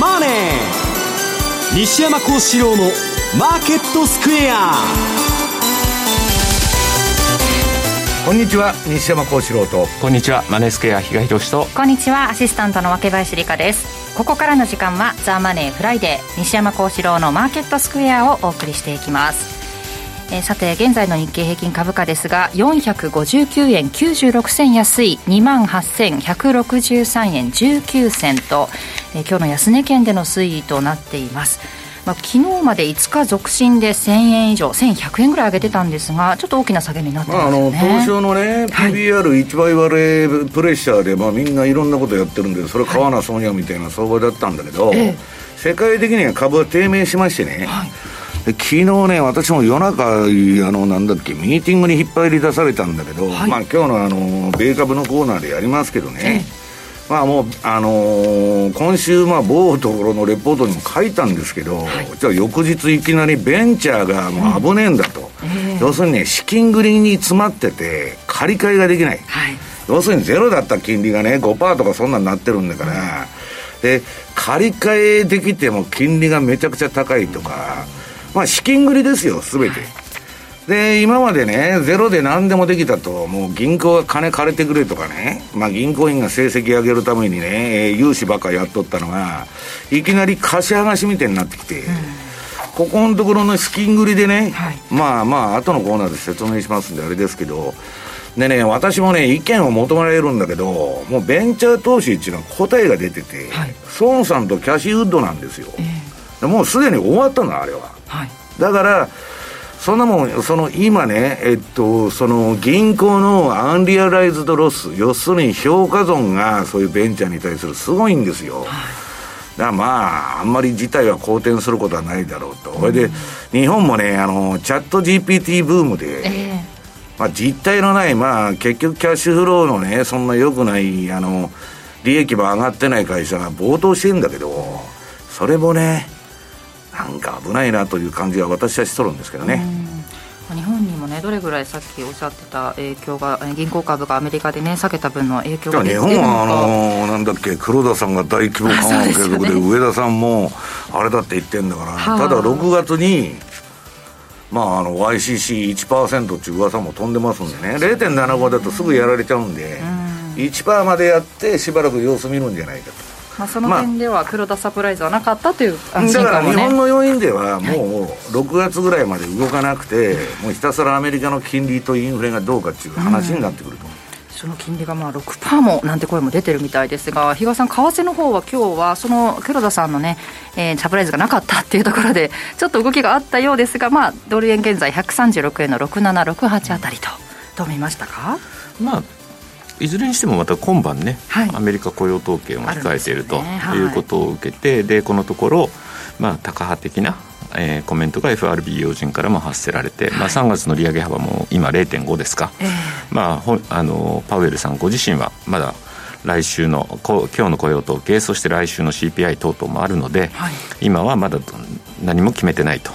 マネー、西山幸四郎のマーケットスクエア。こんにちは、西山幸四郎と。こんにちは、マネースクエア比嘉博士と。こんにちは、アシスタントの脇林理香です。ここからの時間はザ・マネーフライデー、西山幸四郎のマーケットスクエアをお送りしていきます。さて、現在の日経平均株価ですが、459円96銭安い 28,163 円19銭と、今日の安値圏での推移となっています。昨日まで5日続伸で1000円以上、1100円ぐらい上げてたんですが、ちょっと大きな下げになってますよね。東証のね、PBR1 倍割れプレッシャーで、みんないろんなことやってるんで、それ買わな損やみたいな相場だったんだけど、世界的には株は低迷しましてね、昨日ね、私も夜中ミーティングに引っ張り出されたんだけど、今日の米株のコーナーでやりますけどね、もう今週某ところのレポートにも書いたんですけど、じゃあ翌日いきなりベンチャーがもう危ねえんだと、要するにね、資金繰りに詰まってて借り換えができない、要するにゼロだった金利がね 5% とかそんなになってるんだから、で借り換えできても金利がめちゃくちゃ高いとか、資金繰りですよ、すべて。で、今までね、ゼロで何でもできたと、もう銀行が金借りてくれとかね、銀行員が成績上げるためにね、融資ばっかやっとったのが、いきなり貸し剥がしみたいになってきて、ここのところの資金繰りでね、後のコーナーで説明しますんで、あれですけど、でね、私もね、意見を求められるんだけど、もうベンチャー投資っていうのは答えが出てて、孫さんとキャシーウッドなんですよ。もうすでに終わったんだ、あれは。だからそんなもん、その今ね、その銀行のアンリアライズドロス、要するに評価損がそういうベンチャーに対するすごいんですよ。だからあんまり事態は好転することはないだろうと。それで日本もね、チャット GPT ブームで、実態のない、結局キャッシュフローのね、そんな良くない利益も上がってない会社が暴騰してるんだけど、それもね、なんか危ないなという感じは私はしとるんですけどね。日本にもね、どれぐらいさっきおっしゃってた影響が、銀行株がアメリカでね、下げた分の影響が出てるのか。日本は黒田さんが大規模緩和継続で、上田さんもあれだって言ってるんだから、ただ6月にYCC1% っていう噂も飛んでますんでね、0.75 だとすぐやられちゃうんで、1% までやってしばらく様子見るんじゃないかと。その点では黒田サプライズはなかったという安心感もね。だから日本の要因ではもう6月ぐらいまで動かなくて、もうひたすらアメリカの金利とインフレがどうかっていう話になってくると思う。その金利が6% もなんて声も出てるみたいですが、比嘉さん、為替の方は今日はその黒田さんのね、サプライズがなかったっていうところでちょっと動きがあったようですが、ドル円現在136円の6768あたりと、どう見ましたか？いずれにしてもまた今晩ね、アメリカ雇用統計を控えているということを受けて、でこのところ、高派的な、コメントが FRB 要人からも発せられて、3月の利上げ幅も今 0.5 ですか、パウエルさんご自身はまだ来週の今日の雇用統計、そして来週の CPI 等々もあるので、今はまだ何も決めてないと、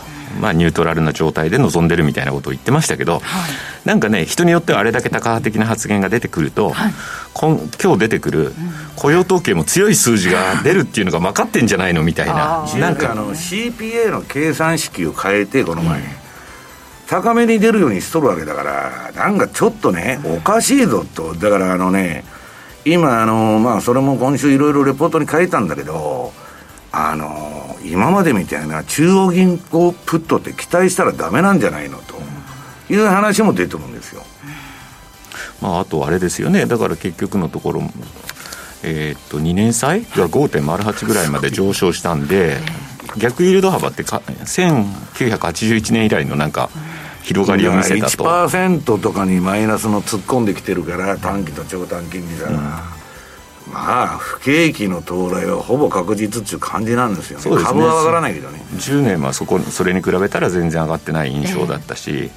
ニュートラルな状態で臨んでるみたいなことを言ってましたけど、人によってはあれだけタカ派的な発言が出てくると、今日出てくる雇用統計も強い数字が出るっていうのが分かってんじゃないのみたいな。CPA の計算式を変えて、この前、高めに出るようにしとるわけだから、ちょっとね、おかしいぞと。だから今それも今週いろいろレポートに書いたんだけど、今までみたいな中央銀行プットって期待したらダメなんじゃないのという話も出てるんですよ。あとあれですよね、だから結局のところ、2年債が 5.08 ぐらいまで上昇したんで、逆イールド幅って1981年以来の広がりを見せたと。 1% とかにマイナスの突っ込んできてるから、短期と長短期みたいな、不景気の到来はほぼ確実っていう感じなんですよね。そうですね、株は上がらないけどね。10年はそれに比べたら全然上がってない印象だったし、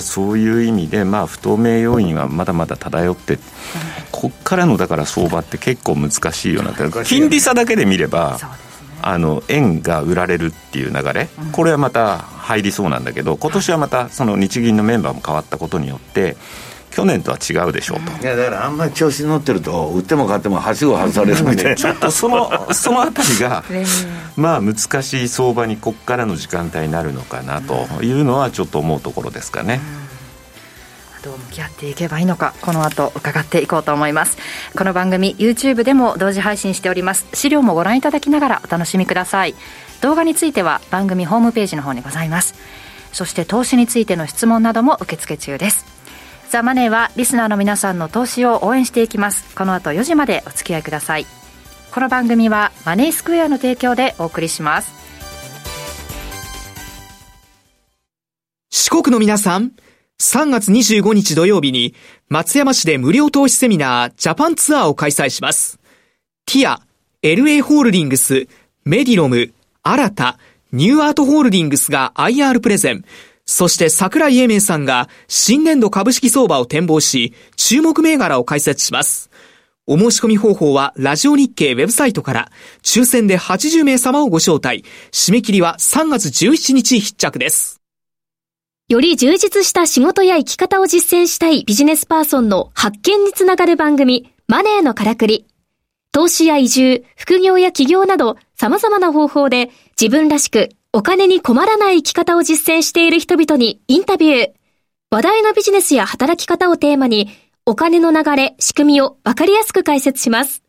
そういう意味で、不透明要因はまだまだ漂って、こっからのだから相場って結構難しいような、金利差だけで見れば、円が売られるっていう流れ、これはまた入りそうなんだけど、今年はまたその日銀のメンバーも変わったことによって、去年とは違うでしょうと。いやだからあんまり調子に乗ってると売っても買ってもはしご外されるみたいな、ね、ちょっとそのあたりがまあ難しい相場にこっからの時間帯になるのかなというのはちょっと思うところですかね。どう向き合っていけばいいのか、この後伺っていこうと思います。この番組 YouTube でも同時配信しております。資料もご覧いただきながらお楽しみください。動画については番組ホームページの方にございます。そして投資についての質問なども受付中です。ザ・マネーはリスナーの皆さんの投資を応援していきます。この後4時までお付き合いください。この番組はマネースクエアの提供でお送りします。四国の皆さん、3月25日土曜日に松山市で無料投資セミナージャパンツアーを開催します。ティア、LA ホールディングス、メディロム、新た、ニューアートホールディングスが IR プレゼン、そして桜井英明さんが新年度株式相場を展望し注目銘柄を解説します。お申し込み方法はラジオ日経ウェブサイトから。抽選で80名様をご招待。締め切りは3月17日必着です。より充実した仕事や生き方を実践したいビジネスパーソンの発見につながる番組、マネーのからくり。投資や移住、副業や起業など様々な方法で自分らしくお金に困らない生き方を実践している人々にインタビュー。話題のビジネスや働き方をテーマにお金の流れ、仕組みをわかりやすく解説します。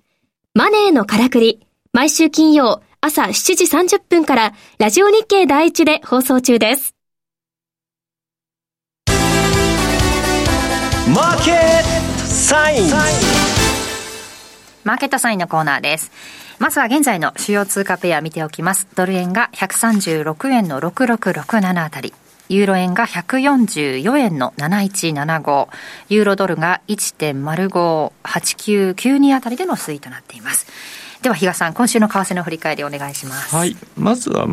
マネーのからくり。毎週金曜朝7時30分からラジオ日経第一で放送中です。マーケットサインのコーナーです。まずは現在の主要通貨ペア見ておきます。ドル円が136円の6667あたり、ユーロ円が144円の7175、ユーロドルが 1.058992 あたりでの推移となっています。では比嘉さん、今週の為替の振り返りお願いします、はい、まずは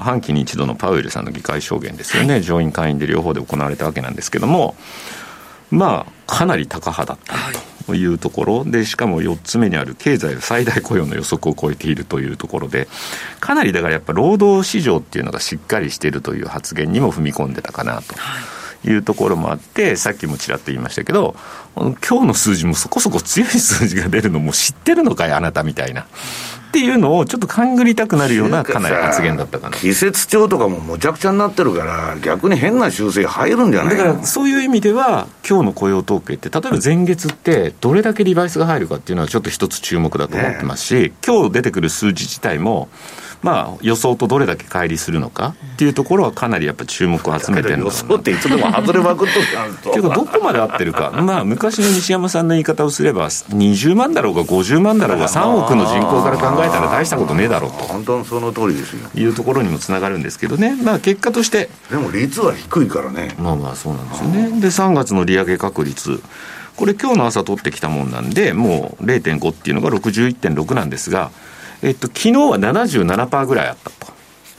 半期に一度のパウエルさんの議会証言ですよね、はい、上院下院で両方で行われたわけなんですけども、かなり高派だったというところで、しかも4つ目にある経済最大雇用の予測を超えているというところで、かなりだからやっぱ労働市場っていうのがしっかりしているという発言にも踏み込んでたかなというところもあって、さっきもちらっと言いましたけど、今日の数字もそこそこ強い数字が出るのも知ってるのかいあなたみたいなっていうのをちょっと勘ぐりたくなるようなかなり発言だったかな。季節調とかもむちゃくちゃになってるから、逆に変な修正入るんじゃないの。だからそういう意味では今日の雇用統計って、例えば前月ってどれだけリバイスが入るかっていうのはちょっと一つ注目だと思ってますし、ね、今日出てくる数字自体も予想とどれだけ乖離するのかっていうところはかなりやっぱ注目を集めてるのかな。予想っていつでも外れまくっとるけどどこまで合ってるか昔の西山さんの言い方をすれば20万だろうが50万だろうが3億の人口から考えたら大したことねえだろうと、本当にその通りですよ、いうところにもつながるんですけどね。結果としてでも率は低いからね。そうなんですよね。で3月の利上げ確率、これ今日の朝取ってきたもんなんで、もう 0.5 っていうのが 61.6 なんですが、昨日は 77% ぐらいあったと。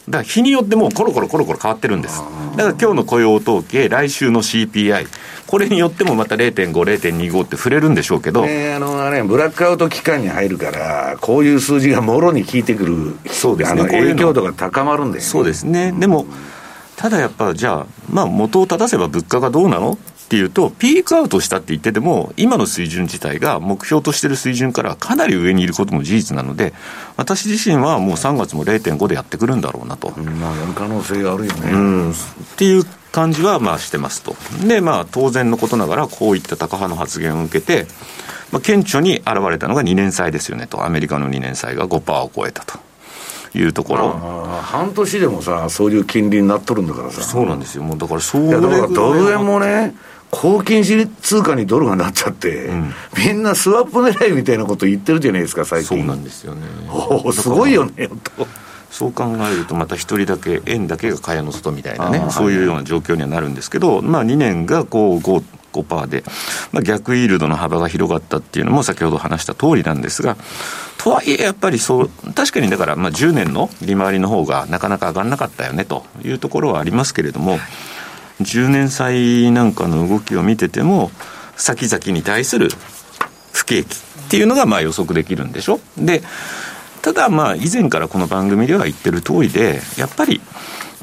だから日によってもうコロコロ変わってるんです。だから今日の雇用統計、来週の CPI、 これによってもまた 0.5、0.25 って触れるんでしょうけど、ブラックアウト期間に入るからこういう数字がもろに効いてくる。そうですね、影響度が高まるんだよね。そうですね。でもただやっぱじゃあ、元を正せば物価がどうなのっていうと、ピークアウトしたって言ってても今の水準自体が目標としている水準からかなり上にいることも事実なので、私自身はもう3月も 0.5 でやってくるんだろうなと、やる可能性があるよね、っていう感じはしてますと。で当然のことながらこういった高派の発言を受けて、顕著に現れたのが2年債ですよねと。アメリカの2年債が 5% を超えたというところ。半年でもさ、そういう金利になっとるんだからさ。そうなんですよ。もうだからそういうドル円もね、高金利通貨にドルがなっちゃって、みんなスワップ狙いみたいなこと言ってるじゃないですか最近。そうなんですよね。すごいよねと。そう考えるとまた一人だけ円だけが蚊帳の外みたいなね、そういうような状況にはなるんですけど、2年がこう 5% で、逆イールドの幅が広がったっていうのも先ほど話した通りなんですが、とはいえやっぱり確かにだから10年の利回りの方がなかなか上がんなかったよねというところはありますけれども、10年債なんかの動きを見てても先々に対する不景気っていうのが予測できるんでしょ。でただ以前からこの番組では言ってる通りで、やっぱり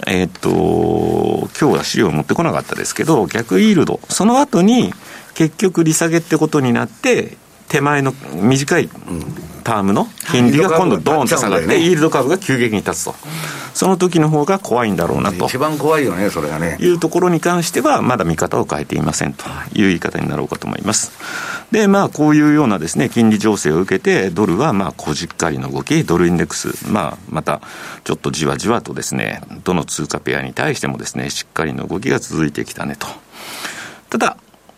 今日は資料持ってこなかったですけど、逆イールド、その後に結局利下げってことになって手前の短いタームの金利が今度ドーンと下がってイールドカーブが急激に立つと、その時の方が怖いんだろうなと、一番怖いよねそれがね、いうところに関してはまだ見方を変えていませんという言い方になろうかと思います。で、まあ、こういうようなですね金利情勢を受けてドルはまあ小じっかりの動き、ドルインデックス、またちょっとじわじわとですねどの通貨ペアに対してもですねしっかりの動きが続いてきたねと。ただ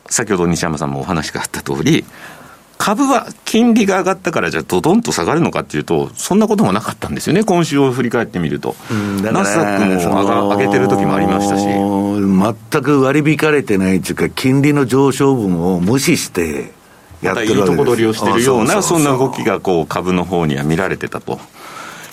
先ほど西山さんもお話があった通り、株は金利が上がったからじゃあドドンと下がるのかっていうとそんなこともなかったんですよね。今週を振り返ってみるとナスダックも上げてる時もありましたし、全く割り引かれてないというか金利の上昇分を無視してやってるわけです。またいいとこ取りをしてるような、そんな動きがこう株の方には見られてたと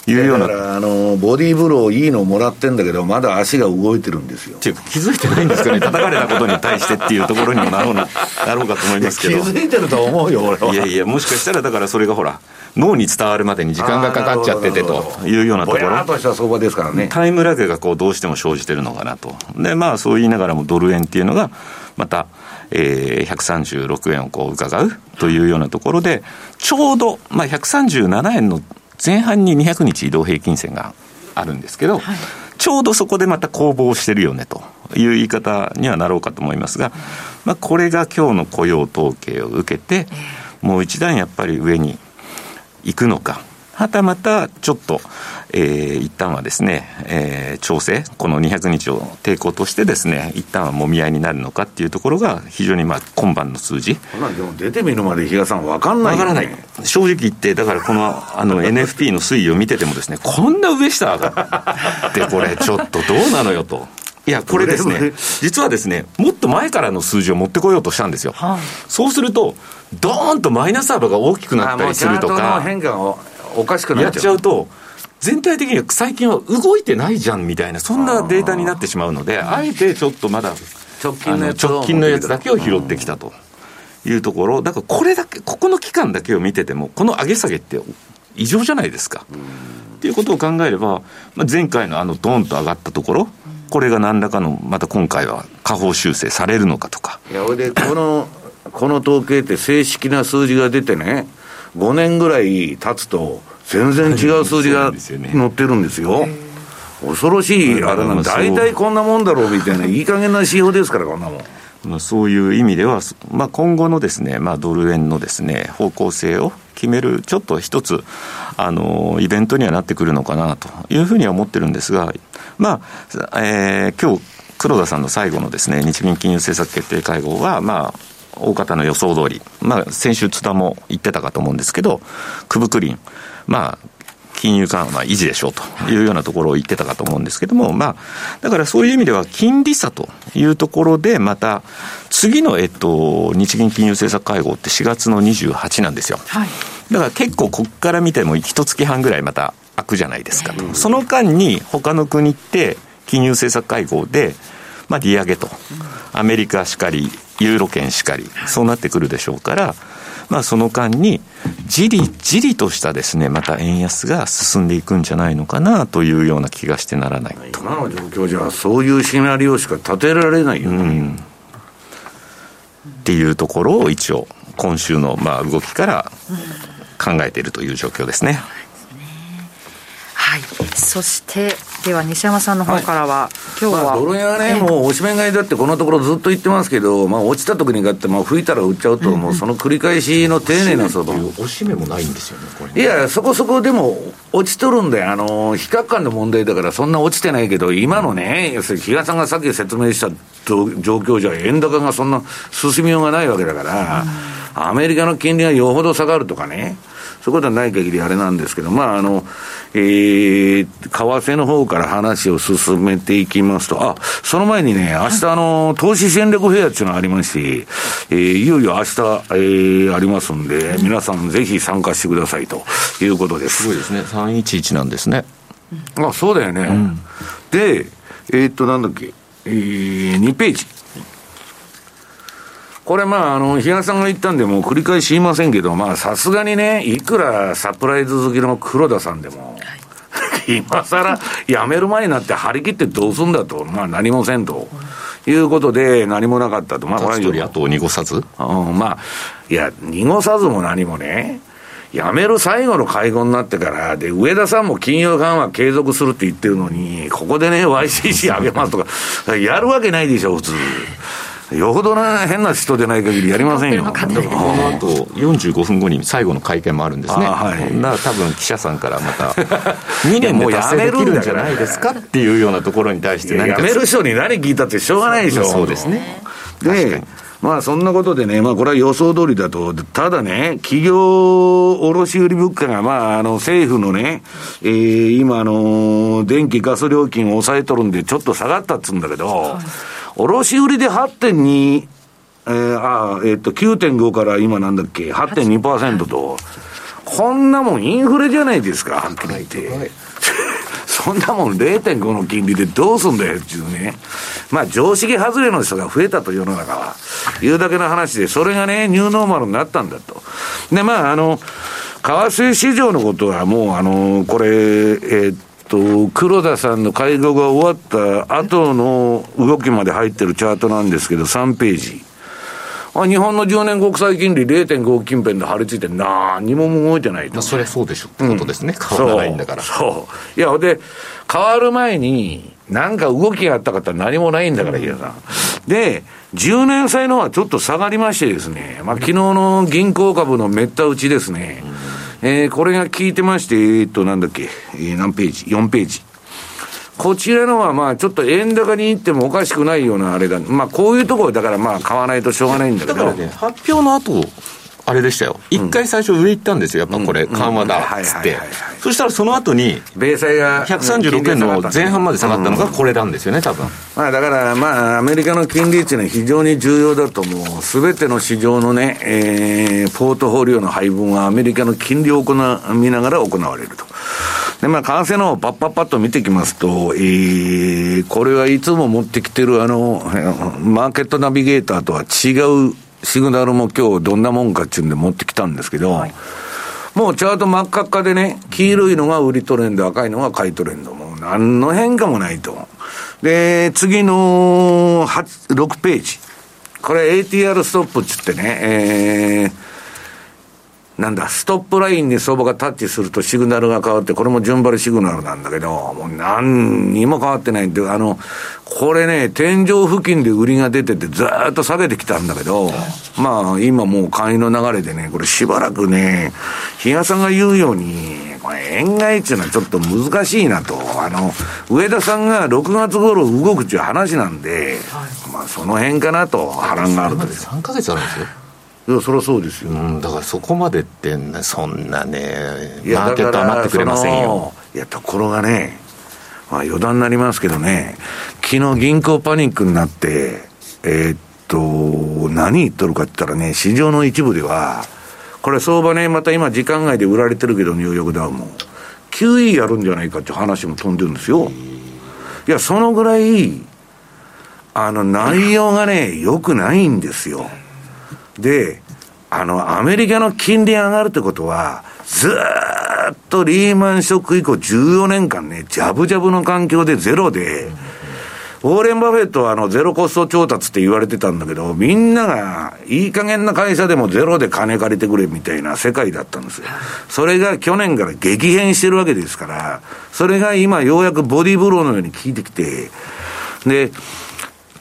いうような。だからボディーブローいいのをもらってんだけどまだ足が動いてるんですよっていうか、気づいてないんですかね叩かれたことに対してっていうところにもなろうかと思いますけど、気づいてると思うよ俺は。いやいや、もしかしたらだからそれがほら脳に伝わるまでに時間がかかっちゃっててというようなところ、ぼやっとした相場ですからね、タイムラグがこうどうしても生じてるのかなと。で、まあそう言いながらもドル円っていうのがまた136円をこう伺うというようなところで、ちょうどまあ137円の前半に200日移動平均線があるんですけど、はい、ちょうどそこでまた攻防してるよねという言い方にはなろうかと思いますが、まあ、これが今日の雇用統計を受けてもう一段やっぱり上に行くのか、はたまたちょっと、一旦はですね、調整、この200日を抵抗としてですね一旦はもみ合いになるのかっていうところが非常にまあ今晩の数字。ほらでも出てみるまで比嘉さん分かんないよね。分からない、正直言って。だからこのNFP の推移を見ててもですねこんな上下上がってこれちょっとどうなのよと。いやこれですね、実はですねもっと前からの数字を持ってこようとしたんですよ、はあ、そうするとドーンとマイナス幅が大きくなったりするとか、変化をおかしくなっちゃうと全体的には最近は動いてないじゃんみたいな、そんなデータになってしまうので、 あえてちょっとまだ直近のやつだけを拾ってきたというところだから、これだけここの期間だけを見ててもこの上げ下げって異常じゃないですかっていうことを考えれば、まあ、前回のドーンと上がったところ、これが何らかのまた今回は下方修正されるのかとか。いやでこの統計って正式な数字が出てね5年ぐらい経つと全然違う数字が載ってるんですよ。恐ろしいあれなんだ、大体こんなもんだろうみたいな、いい加減な指標ですからこんなもん。まあ、そういう意味では、まあ、今後のですね、まあ、ドル円のですね方向性を決めるちょっと一つイベントにはなってくるのかなというふうには思ってるんですが、まあ今日黒田さんの最後のですね日銀金融政策決定会合はまあ大方の予想通り、まあ、先週津田も言ってたかと思うんですけど、クブクリン、まあ、金融緩和維持でしょうというようなところを言ってたかと思うんですけども、まあ、だからそういう意味では金利差というところでまた次の、日銀金融政策会合って4月の28なんですよ、はい、だから結構ここから見ても1月半ぐらいまた空くじゃないですかと。その間に他の国って金融政策会合で、まあ、利上げと、アメリカしかりユーロ圏しかりそうなってくるでしょうから、まあ、その間にじりじりとしたですねまた円安が進んでいくんじゃないのかなというような気がしてならないと。今の状況じゃそういうシナリオしか立てられないよね、うん、っていうところを一応今週のまあ動きから考えているという状況ですね、はい、そしてでは西山さんの方からは、はい、今日は、まあ、ドル円はねもう押し目買いだってこのところずっと言ってますけど、まあ、落ちた時に買って、まあ、吹いたら売っちゃうと、もうその繰り返しの丁寧な相場。押し目もないんですよねこれね。いやそこそこでも落ちとるんで、比較感の問題だからそんな落ちてないけど、今のね、要するに比嘉さんがさっき説明した状況じゃ円高がそんな進みようがないわけだから、アメリカの金利がよほど下がるとかね、そういうことはない限りあれなんですけど、まあ為替の方から話を進めていきますと、あ、その前にね、明日投資戦略フェアっていうのがありますし、いよいよ明日、ありますんで、皆さんぜひ参加してくださいということです。すごいですね、311なんですね。あ、そうだよね、うん、で、なんだっけ、2ページ、これまあ比嘉さんが言ったんでもう繰り返し言いませんけど、まあさすがにねいくらサプライズ好きの黒田さんでも、はい今更辞める前になって張り切ってどうすんだと、まあ、何もせんということで何もなかったと、まあ、これ以上あと濁さず、まあ、いや濁さずも何もね、辞める最後の会合になってからで、植田さんも金融緩和継続するって言ってるのに、ここでね YCC 上げますとかやるわけないでしょ普通。よほどな変な人でない限りやりませんよ。このあと45分後に最後の会見もあるんですね、はい、だから多分記者さんからまた2年も達成できるんじゃないですかっていうようなところに対して、やめる人に何聞いたってしょうがないでしょ。そうですね。で、まあ、そんなことでね、まあ、これは予想通りだと。ただね、企業卸売物価が、まあ、政府のね、今電気ガス料金を抑えとるんでちょっと下がったっつうんだけど、卸売で 8.2、9.5 から今なんだっけ 8.2% と、こんなもんインフレじゃないですか、はっきり言って。そんなもん 0.5 の金利でどうすんだよっていうね。まあ常識外れの人が増えたと世の中はいうだけの話で、それがねニューノーマルになったんだと。で、まあ為替市場のことはもうこれ黒田さんの会合が終わった後の動きまで入ってるチャートなんですけど、3ページ。日本の10年国債金利 0.5 近辺で張り付いて何も動いてないと、まあ、それはそうでしょってことですね、うん、変わらないんだから。そういやで変わる前に何か動きがあったかったら何もないんだから、ヒデさん。で10年債の方はちょっと下がりましてですね、まあ、昨日の銀行株のめった打ちですね、これが効いてまして、なんだっけ、何ページ ?4 ページ。こちらのはまあちょっと円高に行ってもおかしくないようなあれだ、まあ、こういうところだからまあ買わないとしょうがないんだけど、だからね、発表の後あれでしたよ、一回最初上行ったんですよ、やっぱこれ緩和だっつって。そしたらその後に米債が136円の前半まで下がったのがこれなんですよね多分、まあ、だからまあアメリカの金利っていうのは非常に重要だと思う。すべての市場のね、ポートフォリオの配分はアメリカの金利を見ながら行われると。でまあ、為替の方パッパッパッと見てきますと、これはいつも持ってきてるマーケットナビゲーターとは違うシグナルも今日どんなもんかっていうんで持ってきたんですけど、はい、もうチャート真っ赤っかでね、黄色いのが売りトレンド、赤いのが買いトレンド、もう何の変化もないと。で次の6ページ、これ ATR ストップっつってね、なんだ、ストップラインに相場がタッチするとシグナルが変わって、これも順張りシグナルなんだけど、もう何にも変わってないんで、これね、天井付近で売りが出ててずーっと下げてきたんだけど、まあ今もう買いの流れでね、これしばらくね、日嘉さんが言うように、これ円買いっていうのはちょっと難しいなと、上田さんが6月頃動くっていう話なんで、まあその辺かなと波乱があると。3ヶ月あるんですよ。いやそりゃそうですよ、うん、だからそこまでってそんなねマーケットは待ってくれませんよ。いやところがね、まあ、余談になりますけどね、昨日銀行パニックになって何言っとるかって言ったらね、市場の一部ではこれ相場ね、また今時間外で売られてるけど、ニューヨークダウも QE やるんじゃないかって話も飛んでるんですよ。いやそのぐらい内容がね良くないんですよ。でアメリカの金利上がるってことはずーっとリーマンショック以降14年間ね、ジャブジャブの環境でゼロで、ウォーレン・バフェットはゼロコスト調達って言われてたんだけど、みんながいい加減な会社でもゼロで金借りてくれみたいな世界だったんですよ。それが去年から激変してるわけですから、それが今ようやくボディーブローのように効いてきて、で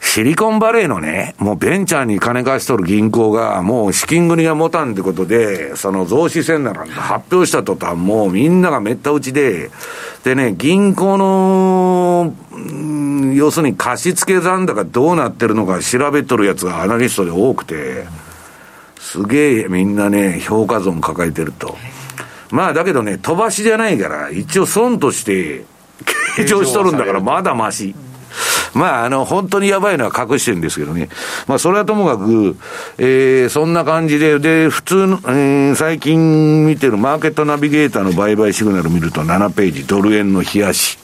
シリコンバレーのね、もうベンチャーに金貸しとる銀行が、もう資金繰りが持たんってことで、その増資せんならんと発表した途端、もうみんながめった打ちで、でね、銀行の、要するに貸付残高どうなってるのか調べとるやつがアナリストで多くて、すげえみんなね、評価損抱えてると。まあだけどね、飛ばしじゃないから、一応損として計上しとるんだから、まだマシ。まあ、本当にやばいのは隠してるんですけどね。まあ、それはともかく、そんな感じで、で、普通の、最近見てるマーケットナビゲーターの売買シグナル見ると7ページ、ドル円の日足。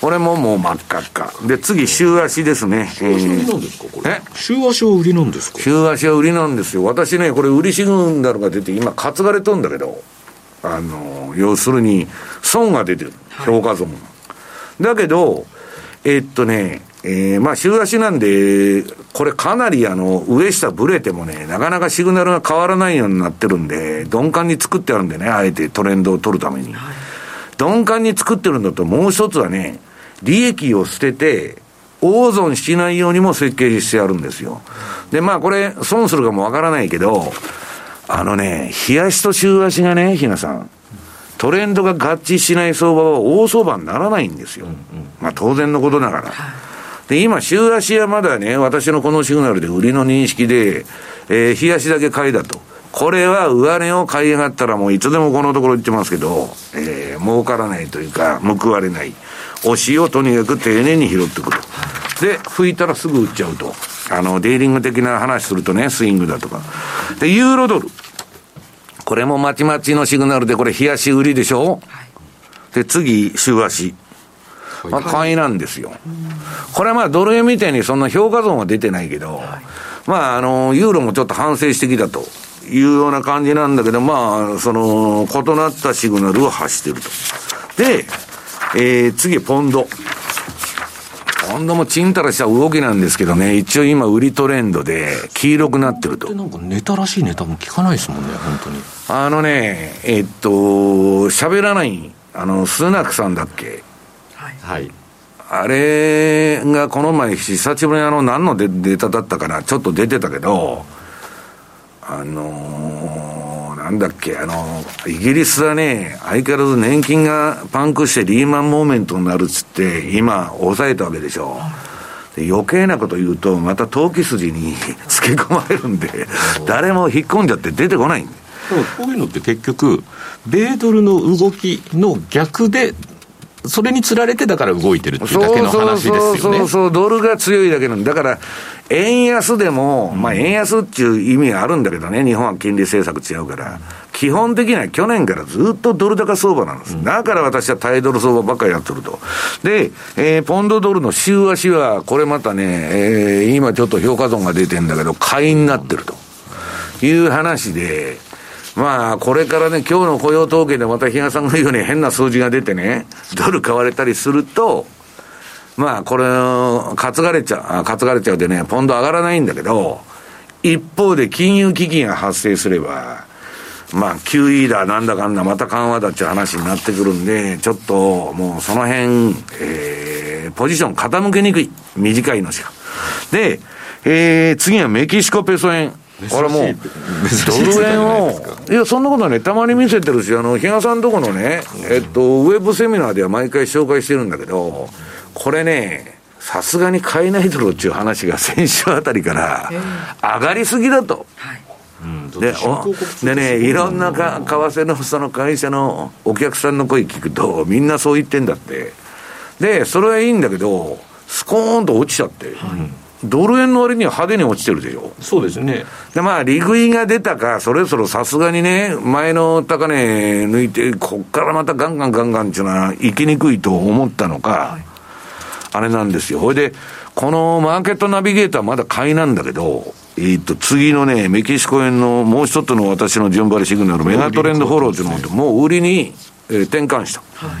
これももう真っ赤っか。で、次、週足ですね。週足売りなんですか、これ。週足は売りなんですか。週足は売りなんですよ。私ね、これ、売りシグナルが出て、今、担がれとんだけど、要するに損が出てる、評価損が、はい、だけどまあ週足なんでこれかなり上下ブレてもね、なかなかシグナルが変わらないようになってるんで、鈍感に作ってあるんでね、あえてトレンドを取るために、はい、鈍感に作ってるんだと、もう一つはね、利益を捨てて大損しないようにも設計してあるんですよ。でまあこれ損するかもわからないけど、日足と週足がね、日野さん、トレンドが合致しない相場は大相場にならないんですよ、うんうん、まあ当然のことながら。で今週足はまだね、私のこのシグナルで売りの認識で、日足だけ買いだと、これは上値を買い上がったらもういつでもこのところ言ってますけど、儲からないというか報われない押しをとにかく丁寧に拾ってくる。で吹いたらすぐ売っちゃうと、デーリング的な話するとね、スイングだとかで、ユーロドルこれもまちまちのシグナルで、これ日足売りでしょ、はい、で次週足、まあ、買いなんですよ、はい、これはまあドル円みたいにそんな評価損は出てないけど、はい、まあユーロもちょっと反省してきたというような感じなんだけど、まあその異なったシグナルを発していると。で、次ポンドもちんたらした動きなんですけどね、一応今売りトレンドで黄色くなってると。なんかネタらしいネタも聞かないですもんね、本当に。喋らないスナクさんだっけ、はい、あれがこの前久しぶりに何のデータだったかな、ちょっと出てたけど、なんだっけ、イギリスはね、相変わらず年金がパンクしてリーマンモーメントになるっつって今抑えたわけでしょ。で余計なこと言うとまた投機筋につけ込まれるんで、誰も引っ込んじゃって出てこないんで。でもこういうのって結局米ドルの動きの逆で、それにつられてだから動いてるっていうだけの話ですよね。そう、ドルが強いだけなんだから。円安でも、まあ円安っていう意味があるんだけどね、うん、日本は金利政策違うから、基本的には去年からずっとドル高相場なんです、うん、だから私は対ドル相場ばっかりやってると。で、ポンドドルの週足はこれまたね、今ちょっと評価損が出てんだけど買いになってるという話で、まあこれからね、今日の雇用統計でまた比嘉さんが言うように変な数字が出てね、ドル買われたりすると、まあこれ担がれちゃうでね、ポンド上がらないんだけど、一方で金融危機が発生すれば、まあ QE だなんだかんだまた緩和だっていう話になってくるんで、ちょっともうその辺、ポジション傾けにくい、短いのしか。で、次はメキシコペソ円。これもうドル円を、いやそんなことね、たまに見せてるし、日嘉さんとこのね、ウェブセミナーでは毎回紹介してるんだけど、これね、さすがに買えないだろうっていう話が先週あたりから上がりすぎだと、はいうん、でね、いろんな為替のその会社のお客さんの声聞くとみんなそう言ってんだって。でそれはいいんだけど、スコーンと落ちちゃって、はい、ドル円の割には派手に落ちてるでしょ。そうですね。でまあ利食いが出たか、それそろさすがにね、前の高値抜いてこっからまたガンガンっていうのは行きにくいと思ったのか、はい、あれなんですよ。ほいでこのマーケットナビゲーターまだ買いなんだけど、次のね、メキシコ円のもう一つの私の順張りシグナル、メガトレンドフォローっていうのも、もう売りに、転換した、は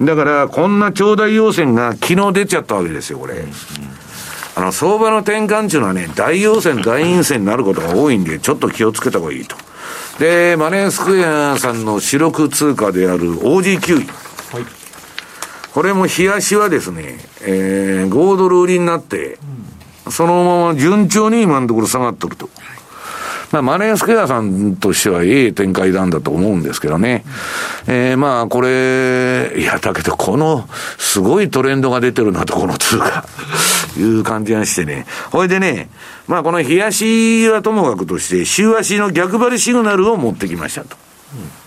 い。だからこんな長大要線が昨日出ちゃったわけですよ、これ、うん、相場の転換っていうのはね、大陽線大陰線になることが多いんで、ちょっと気をつけた方がいいと。でマネースクエアさんの主力通貨である OG9、はい、これも日足はですね、5ドル売りになってそのまま順調に今のところ下がっとると、はい。まあ、マネースクエアさんとしてはいい展開なんだと思うんですけどね、まあこれ、いやだけどこのすごいトレンドが出てるなと、この通貨いう感じがしてね。ほいでね、まあこの日足はともかくとして週足の逆張りシグナルを持ってきましたと、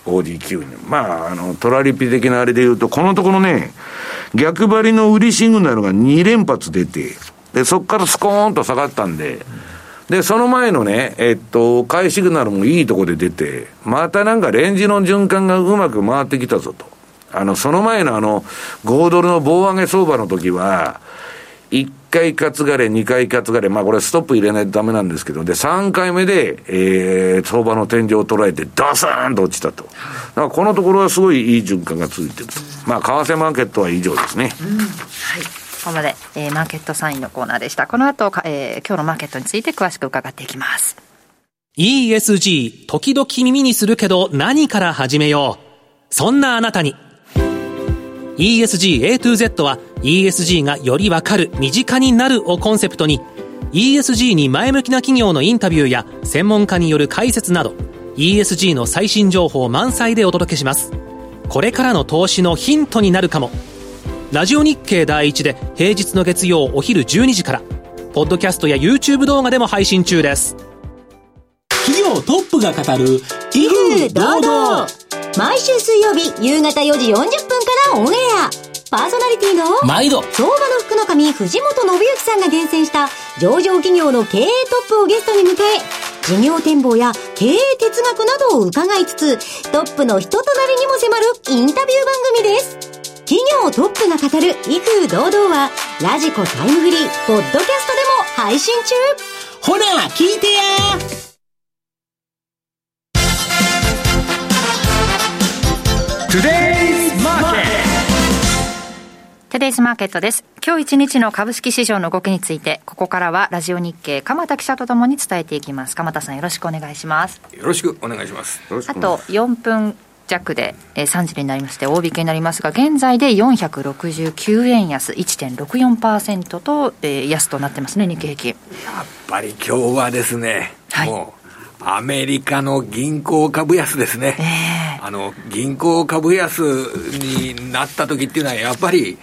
うん、OG9 にまあトラリピ的なあれでいうと、このところね、逆張りの売りシグナルが2連発出て、でそっからスコーンと下がったんで、うん、でその前のね、買いシグナルもいいとこで出て、またなんかレンジの循環がうまく回ってきたぞと。その前の5ドルの棒上げ相場の時は1回担がれ2回担がれ、まあこれストップ入れないとダメなんですけど、で3回目で、相場の天井を捉えてドスーンと落ちたと。だからこのところはすごいいい循環が続いていると、まあ為替マーケットは以上ですね、うん、はい。ここまで、マーケットサインのコーナーでした。この後、今日のマーケットについて詳しく伺っていきます。 ESG、 時々耳にするけど何から始めよう、そんなあなたに ESG A to Z は ESG がよりわかる、身近になるをコンセプトに ESG に前向きな企業のインタビューや専門家による解説など ESG の最新情報満載でお届けします。これからの投資のヒントになるかも。ラジオ日経第一で平日の月曜お昼12時から、ポッドキャストや YouTube 動画でも配信中です。企業トップが語る威風堂々、毎週水曜日夕方4時40分からオンエア。パーソナリティの毎度相場の福の神藤本信之さんが厳選した上場企業の経営トップをゲストに迎え、事業展望や経営哲学などを伺いつつ、トップの人となりにも迫るインタビュー番組です。企業トップが語る威風堂々はラジコタイムフリー、ポッドキャストでも配信中。ほら聞いてや。トゥデイズマーケットです。今日1日の株式市場の動きについて、ここからはラジオ日経鎌田記者とともに伝えていきます。鎌田さん、よろしくお願いします。よろしくお願いします。あと4分弱で3時になりまして、大引けになりますが、現在で469円安 1.64% と安となってますね、日経平均。やっぱり今日はですね、はい、もうアメリカの銀行株安ですね、銀行株安になった時っていうのはやっぱり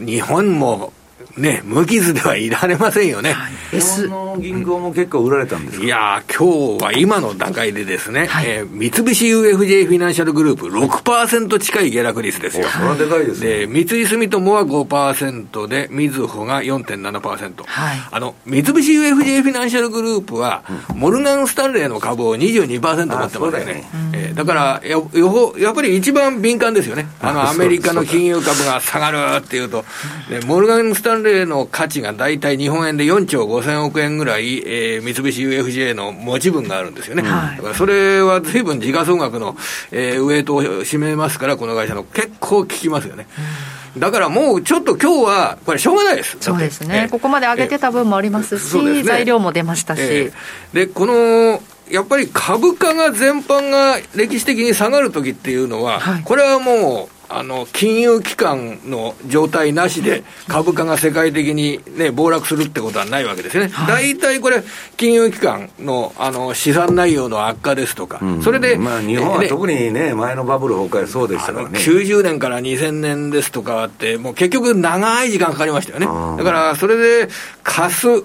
日本もね、無傷ではいられませんよね、はい、日本の銀行も結構売られたんですか。いや今日は今の段階でですね、はい、三菱 UFJ フィナンシャルグループ 6% 近い下落率ですよ。これはでかいですね。で三井住友は 5% で、みずほが 4.7%、はい、三菱 UFJ フィナンシャルグループは、うん、モルガンスタンレーの株を 22% 持ってますよね。だからやっぱり一番敏感ですよね。アメリカの金融株が下がるっていうと、でモルガンスタンレーの価値がだいたい日本円で4兆5000億円ぐらい、三菱 UFJ の持ち分があるんですよね、はい、だからそれは随分時価総額の、ウエイトを占めますから、この会社の結構効きますよね、うん、だからもうちょっと今日はこれしょうがないです。そうですね、ここまで上げてた分もありますし、そうですね、材料も出ましたし、でこのやっぱり株価が全般が歴史的に下がるときっていうのは、はい、これはもう金融機関の状態なしで株価が世界的に、ね、暴落するってことはないわけですよね、はい、だいたいこれ金融機関 の資産内容の悪化ですとか、うん、それで、まあ、日本は特に、ね、前のバブル崩壊そうでしたからね、90年から2000年ですとかって、もう結局長い時間かかりましたよね。だからそれで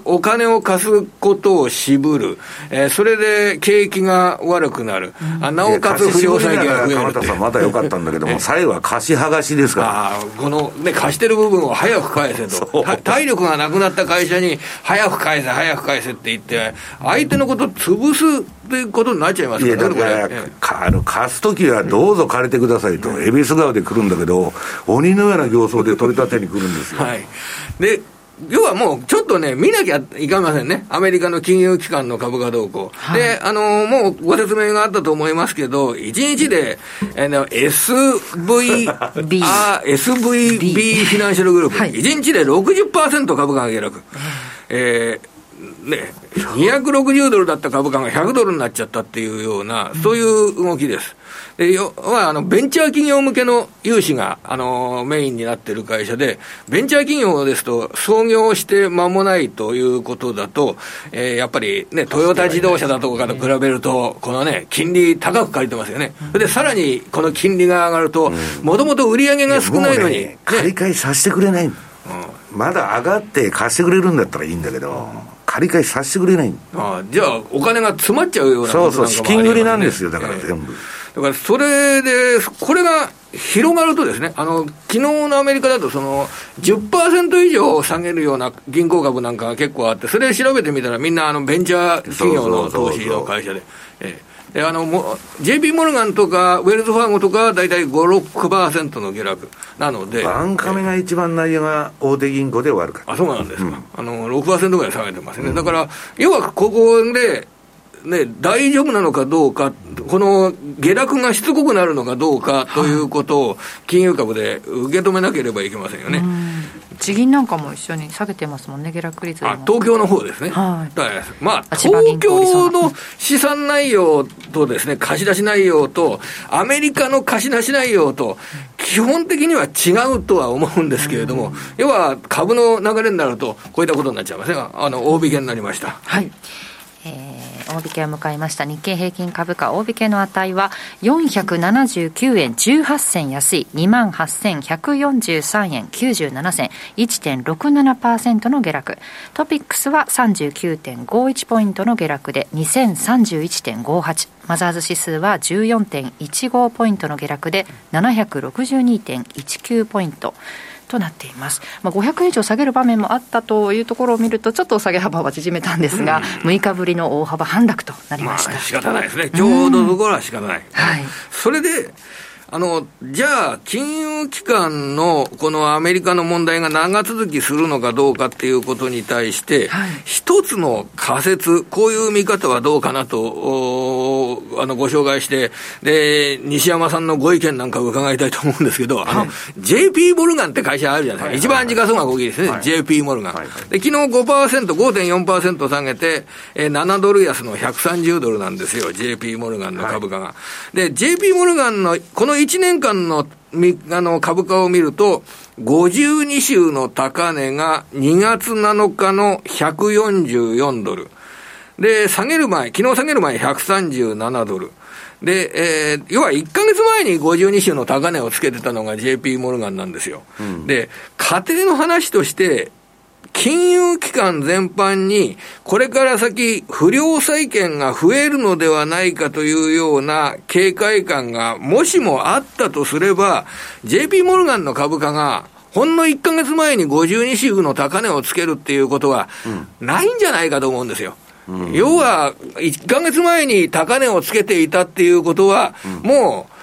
お金を貸すことを渋る、それで景気が悪くなる、なおかつ不良債権が増える。鎌田さんまだ良かったんだけども、最後は貸し剥がしですから、このね、貸してる部分を早く返せと、体力がなくなった会社に早く返せ早く返せって言って相手のことを潰すということになっちゃいますからね。いやだから貸すときはどうぞ借りてくださいと、恵比寿川で来るんだけど、鬼のような形相で取り立てに来るんですよ、はい、で要はもうちょっとね、見なきゃいかませんね、アメリカの金融機関の株価動向、はい、でもうご説明があったと思いますけど、1日でSVB フィナンシャルグループ、はい、1日で 60% 株価が下落、ね、260ドルだった株価が100ドルになっちゃったっていうような、そういう動きです。で要はベンチャー企業向けの融資がメインになっている会社で、ベンチャー企業ですと創業して間もないということだと、やっぱりね、トヨタ自動車だとかと比べると、このね、金利高く借りてますよね。でさらにこの金利が上がると、もともと売り上げが少ないのに、ね、借り換えさせてくれない、うん、まだ上がって貸してくれるんだったらいいんだけど、借り換えさせてくれない。じゃあお金が詰まっちゃうようなことなんかもありますね。そうそう、資金繰りなんですよ。だから全部、だからそれでこれが広がるとですね、昨日のアメリカだとその 10% 以上下げるような銀行株なんかが結構あって、それ調べてみたらみんなベンチャー企業の投資の会社で、でJP モルガンとかウェルズファーゴとかはだいたい 5-6% の下落なので、バンカメが一番内容が大手銀行で悪かった。あ、そうなんですか、うん、6% ぐらい下げてますね、うん、だから要はここで、ね、大丈夫なのかどうか、この下落がしつこくなるのかどうかということを金融株で受け止めなければいけませんよね。地銀なんかも一緒に下げてますもんね、下落率。あ、東京の方ですね、はい、だからまあ東京の資産内容とですね、貸し出し内容とアメリカの貸し出し内容と基本的には違うとは思うんですけれども、要は株の流れになるとこういったことになっちゃいますね。大引けになりました。はい、大引けを迎えました。日経平均株価大引けの値は479円18銭安い 28,143 円97銭 1.67% の下落。トピックスは 39.51 ポイントの下落で 2031.58。 マザーズ指数は 14.15 ポイントの下落で 762.19 ポイントとなっています。まあ、500円以上下げる場面もあったというところを見ると、ちょっと下げ幅は縮めたんですが、うん、6日ぶりの大幅反落となりました。まあ、仕方ないですね。ちょうどそこは仕方ない。はい、それでじゃあ金融機関のこのアメリカの問題が長続きするのかどうかっていうことに対して、はい、一つの仮説、こういう見方はどうかなとご紹介して、で西山さんのご意見なんか伺いたいと思うんですけど、はい、JP モルガンって会社あるじゃないですか、はいはいはい、一番時価総額大きいですね、はい、JP モルガン、はいはい、で昨日 5.4% 下げて7ドル安の130ドルなんですよ、 JP モルガンの株価が、はい、で JP モルガンのこの1年間の株価を見ると、52週の高値が2月7日の144ドル。で、昨日下げる前137ドル。で、要は1ヶ月前に52週の高値をつけてたのが JP モルガンなんですよ。うん、で、家庭の話として、金融機関全般にこれから先不良債権が増えるのではないかというような警戒感がもしもあったとすれば、 JP モルガンの株価がほんの1ヶ月前に52週の高値をつけるっていうことはないんじゃないかと思うんですよ。うん、要は1ヶ月前に高値をつけていたっていうことは、もう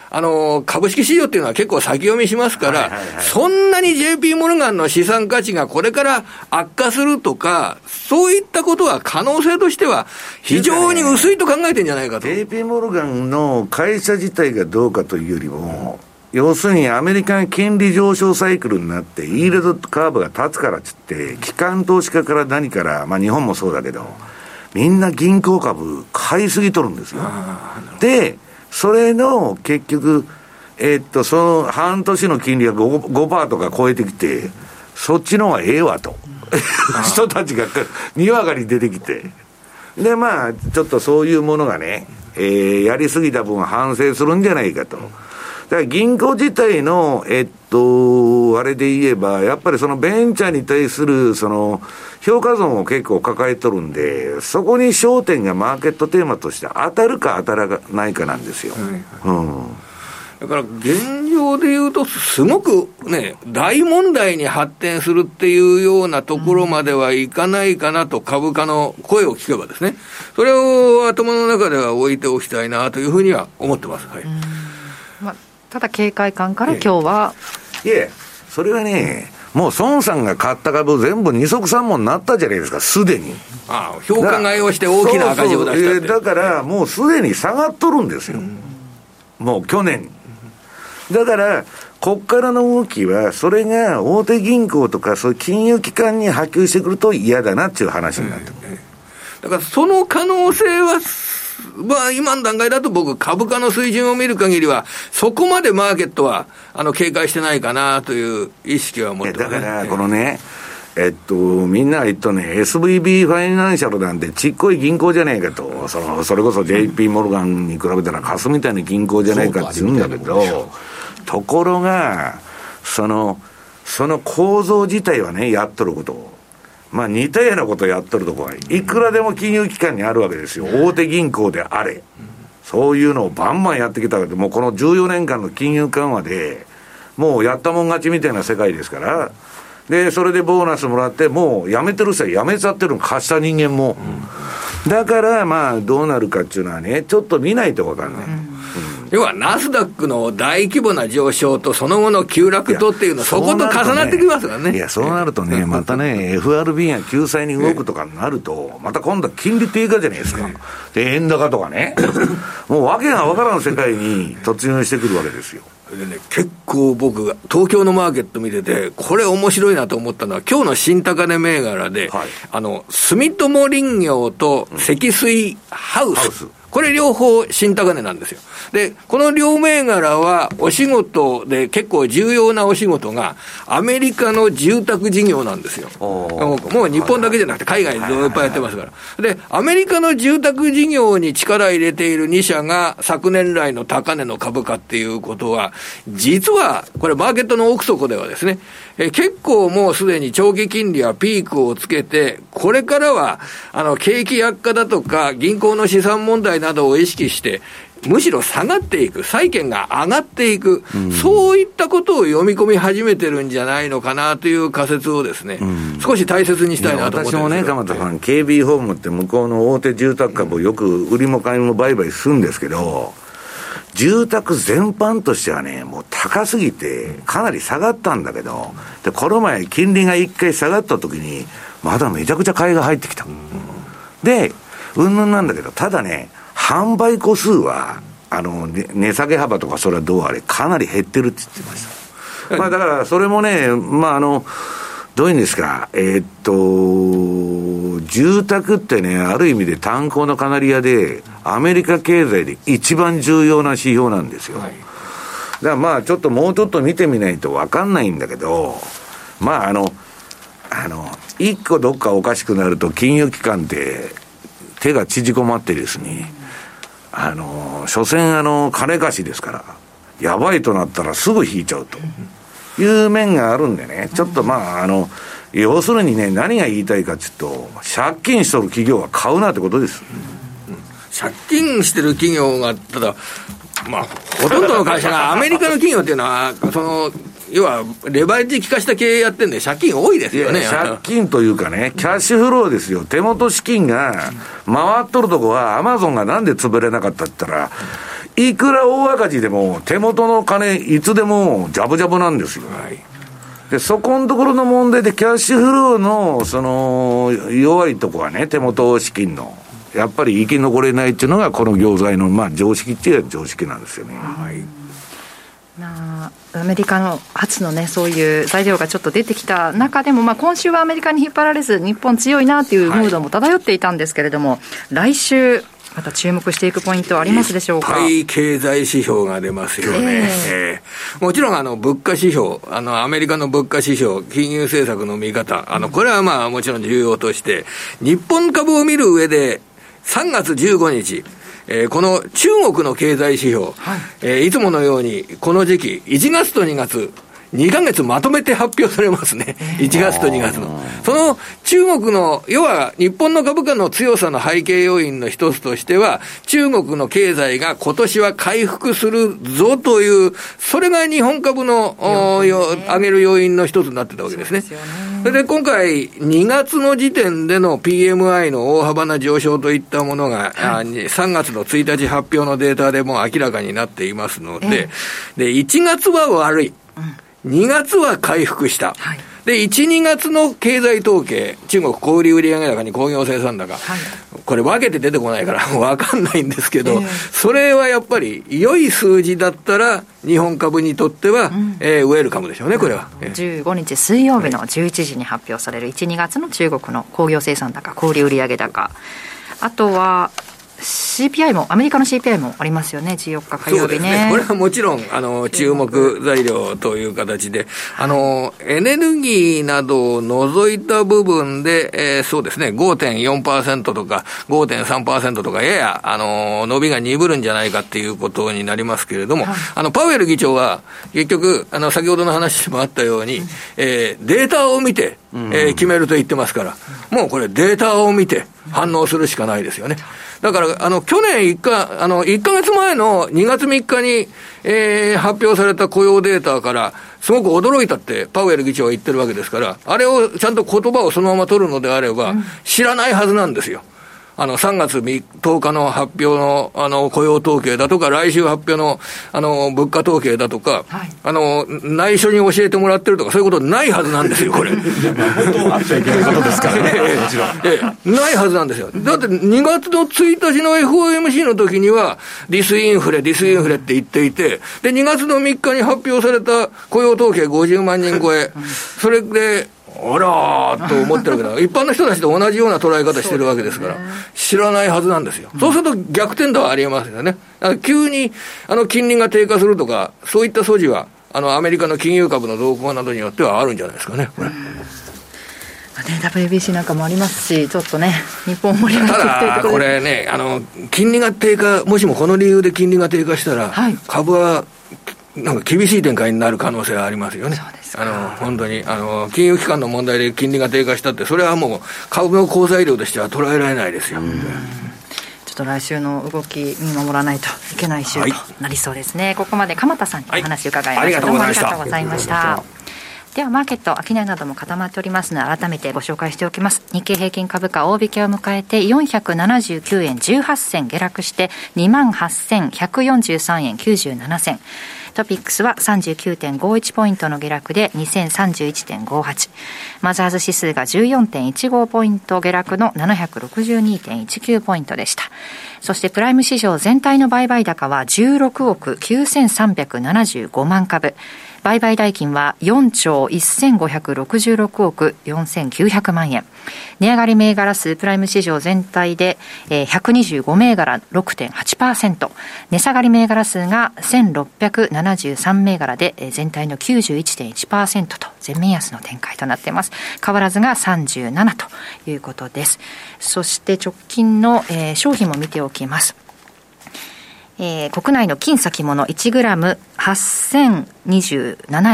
株式市場っていうのは結構先読みしますから、はいはいはい、そんなに JP モルガンの資産価値がこれから悪化するとか、そういったことは可能性としては非常に薄いと考えてんじゃないかと。JP モルガンの会社自体がどうかというよりも、要するにアメリカが金利上昇サイクルになってイールドカーブが立つからつって、機関投資家から何から、まあ日本もそうだけど、みんな銀行株買いすぎとるんですよ。で、それの結局、その半年の金利が 5% とか超えてきて、そっちの方がええわと、人たちがにわかに出てきて、でまあちょっとそういうものがね、やりすぎた分は反省するんじゃないかと。だから銀行自体のあれで言えば、やっぱりそのベンチャーに対するその評価損を結構抱えとるんで、そこに焦点がマーケットテーマとして当たるか当たらないかなんですよ。はいはい、だから現状でいうと、すごくね、大問題に発展するっていうようなところまではいかないかなと、株価の声を聞けばですね、それを頭の中では置いておきたいなというふうには思ってます。はい。まあ、ただ警戒感から今日は、それはね、もう孫さんが買った株全部二足三本になったじゃないですか、すでに。ああ、評価買いをして大きな赤字を出したって。だからもうすでに下がっとるんですよ、うん、もう去年。だからこっからの動きは、それが大手銀行とかそういう金融機関に波及してくると嫌だなっていう話になってくる。だからその可能性は、まあ、今の段階だと僕、株価の水準を見る限りはそこまでマーケットは警戒してないかなという意識は持ってますね。だからこのね、みんなが言ったね、 SVB フィナンシャルなんてちっこい銀行じゃねえかと、それこそ JP モルガンに比べたらカスみたいな銀行じゃないかって言うんだけど、ところがその構造自体はね、やっとることを、まあ、似たようなことをやってるところはいくらでも金融機関にあるわけですよ。大手銀行であれ、そういうのをバンバンやってきたわけで、もうこの14年間の金融緩和でもうやったもん勝ちみたいな世界ですから。でそれでボーナスもらって、もう辞めてる人は辞めちゃってるの、貸した人間も、だからまあどうなるかっていうのはね、ちょっと見ないと分かんない、要はナスダックの大規模な上昇とその後の急落とっていうのはそこと重なってきますからね。いやそうなるとね、またねFRB が救済に動くとかになると、また今度は金利低下じゃないですか、で円高とかねもう訳が分からん世界に突入してくるわけですよ。でね、結構僕東京のマーケット見ててこれ面白いなと思ったのは、今日の新高値銘柄で、はい、住友林業と積水ハウス、これ両方新高値なんですよ。で、この両銘柄はお仕事で結構重要なお仕事がアメリカの住宅事業なんですよ。もう日本だけじゃなくて海外でいっぱいやってますから。で、アメリカの住宅事業に力入れている2社が昨年来の高値の株価っていうことは、実はこれマーケットの奥底ではですね、結構もうすでに長期金利はピークをつけて、これからは景気悪化だとか銀行の資産問題などを意識してむしろ下がっていく、債券が上がっていく、そういったことを読み込み始めてるんじゃないのかなという仮説をですね、少し大切にしたいなと思ってます。私もね、鎌田さん、KB ホームって向こうの大手住宅株をよく売りも買いも売買するんですけど、住宅全般としてはね、もう高すぎてかなり下がったんだけど、でこの前金利が一回下がった時にまだめちゃくちゃ買いが入ってきた、でうんぬんなんだけど、ただね販売個数は値下げ幅とかそれはどうあれかなり減ってるって言ってました、はい。まあ、だからそれもね、まあどういうんですか、住宅ってね、ある意味で炭鉱のカナリアでアメリカ経済で一番重要な指標なんですよ、はい。だからまあちょっともうちょっと見てみないと分かんないんだけど、まあ一個どっかおかしくなると金融機関って手が縮こまってですね、所詮金貸しですから、やばいとなったらすぐ引いちゃうという面があるんでね、ちょっとまあ要するにね、何が言いたいかちょっと、借金しとる企業は買うなってことです、借金してる企業が、ただまあほとんどの会社がアメリカの企業っていうのは要はレバレッジ利かした経営やってるんで借金多いですよね。借金というかね、キャッシュフローですよ。手元資金が回っとるとこはアマゾンがなんで潰れなかったって言ったら、いくら大赤字でも手元の金いつでもジャブジャブなんですよ、はい。でそこのところの問題でキャッシュフローの弱いとこはね、手元資金のやっぱり生き残れないっていうのがこの業界のまあ常識っていう常識なんですよね、はい。まあ、アメリカの初のね、そういう材料がちょっと出てきた中でも、まあ、今週はアメリカに引っ張られず日本強いなというムードも漂っていたんですけれども、はい、来週また注目していくポイントはありますでしょうか。いっぱい経済指標が出ますよね、もちろん物価指標、アメリカの物価指標、金融政策の見方、これはまあもちろん重要として、日本株を見る上で3月15日この中国の経済指標、はい、いつものようにこの時期1月と2月2ヶ月まとめて発表されますね。1月と2月のその中国の、要は日本の株価の強さの背景要因の一つとしては、中国の経済が今年は回復するぞという、それが日本株の上げる要因の一つになってたわけですね。それで今回2月の時点での PMI の大幅な上昇といったものが、はい、3月の1日発表のデータでもう明らかになっていますので、で1月は悪い、2月は回復した、はい。で 1,2 月の経済統計、中国小売売上高に工業生産高、はい、これ分けて出てこないから分かんないんですけど、それはやっぱり良い数字だったら日本株にとっては、ウェルカムでしょうね、これは。15日水曜日の11時に発表される 1,2 月の中国の工業生産高、小売売上高、あとはCPI も、アメリカの CPI もありますよね、14日火曜日 ね。これはもちろん注目材料という形で、エネルギーなどを除いた部分で、そうですね、 5.4% とか 5.3% とかやや伸びが鈍るんじゃないかっていうことになりますけれども、はい、パウエル議長は結局先ほどの話もあったように、データを見て、決めると言ってますから、もうこれデータを見て反応するしかないですよね。だから去年1ヶ月前の2月3日に、発表された雇用データからすごく驚いたってパウエル議長は言ってるわけですから、あれをちゃんと言葉をそのまま取るのであれば知らないはずなんですよ。3月10日の発表の、雇用統計だとか、来週発表の、物価統計だとか、はい、内緒に教えてもらってるとか、そういうことないはずなんですよ、これ。本当あっちゃいけないことですからね、もちろん。ないはずなんですよ。だって2月の1日の FOMC の時には、ディスインフレって言っていて、で、2月の3日に発表された雇用統計50万人超え、それで、あらーと思ってるわけだから、一般の人たちと同じような捉え方してるわけですから、知らないはずなんですよ。そうすると逆転度はありえますよね。急に金利が低下するとか、そういった素地はアメリカの金融株の動向などによってはあるんじゃないですかね、これ。WBC なんかもありますし、ちょっとね、日本盛り上がってきてるところで。ただこれね、金利が低下、もしもこの理由で金利が低下したら、はい、株はなんか厳しい展開になる可能性はありますよね。そうですか。本当に金融機関の問題で金利が低下したって、それはもう株の好材料としては捉えられないですよ。ちょっと来週の動き見守らないといけない週となりそうですね、はい、ここまで鎌田さんにお話を伺いました、はい、ありがとうございました。ではマーケット、商いなども固まっておりますので改めてご紹介しておきます。日経平均株価大引けを迎えて479円18銭下落して 28,143 円97銭。トピックスは 39.51 ポイントの下落で 2031.58。 マザーズ指数が 14.15 ポイント下落の 762.19 ポイントでした。そしてプライム市場全体の売買高は16億9375万株、売買代金は4兆1566億4900万円。値上がり銘柄数プライム市場全体で125銘柄 6.8%、 値下がり銘柄数が1673銘柄で全体の 91.1% と全面安の展開となっています。変わらずが37ということです。そして直近の商品も見ておきます。国内の金先物 1g8027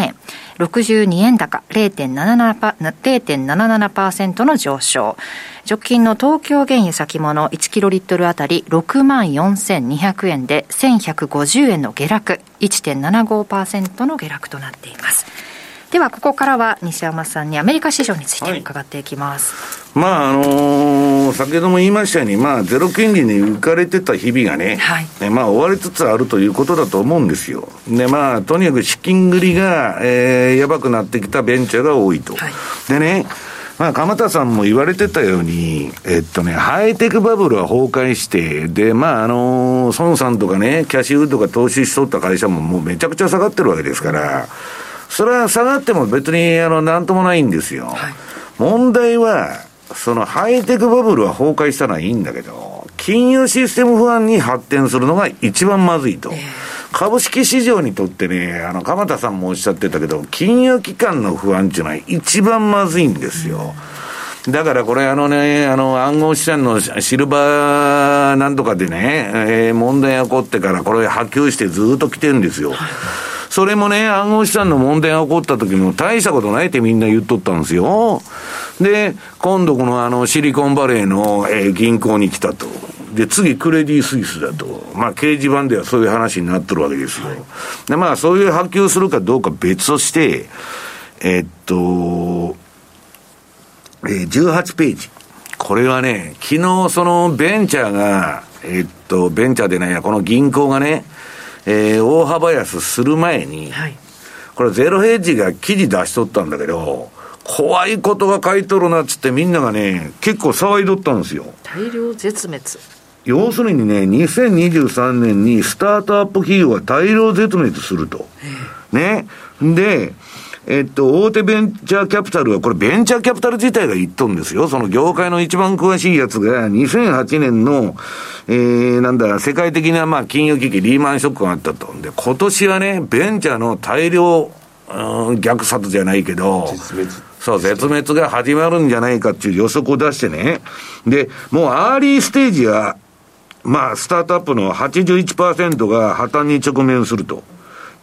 円62円高 0.77% の上昇。直近の東京原油先物1キロリットルあたり 64,200 円で1150円の下落 1.75% の下落となっています。ではここからは西山さんにアメリカ市場について伺っていきます、はい、先ほども言いましたように、ゼロ金利に浮かれてた日々がね、はい、終わりつつあるということだと思うんですよ。で、とにかく資金繰りが、やばくなってきたベンチャーが多いと、はい、でね、鎌田さんも言われてたように、ハイテクバブルは崩壊して、で、孫さんとかね、キャシーウッドが投資しとった会社ももうめちゃくちゃ下がってるわけですから、それは下がっても別になんともないんですよ。はい、問題は、そのハイテクバブルは崩壊したのはいいんだけど、金融システム不安に発展するのが一番まずいと、株式市場にとってね、鎌田さんもおっしゃってたけど、金融機関の不安っていうのは一番まずいんですよ。だからこれ暗号資産のシルバーなんとかでね、問題が起こってからこれ波及してずっと来てるんですよ。それもね、暗号資産の問題が起こった時も大したことないってみんな言っとったんですよ。で、今度このシリコンバレーの、銀行に来たと。で、次クレディスイスだと。掲示板ではそういう話になってるわけですよ。で、そういう波及するかどうか別として、18ページ。これはね、昨日そのこの銀行がね、大幅安する前に、はい、これゼロヘッジが記事出しとったんだけど、怖いことが書いとるなっつってみんながね結構騒いどったんですよ。大量絶滅、要するにね、2023年にスタートアップ企業が大量絶滅すると、ね、で、大手ベンチャーキャピタルは、これベンチャーキャピタル自体が言っとんですよ。その業界の一番詳しいやつが2008年の世界的な金融危機、リーマンショックがあったと。で、今年はね、ベンチャーの大量、虐殺じゃないけど、絶滅が始まるんじゃないかっていう予測を出してね。で、もうアーリーステージは、スタートアップの 81% が破綻に直面すると。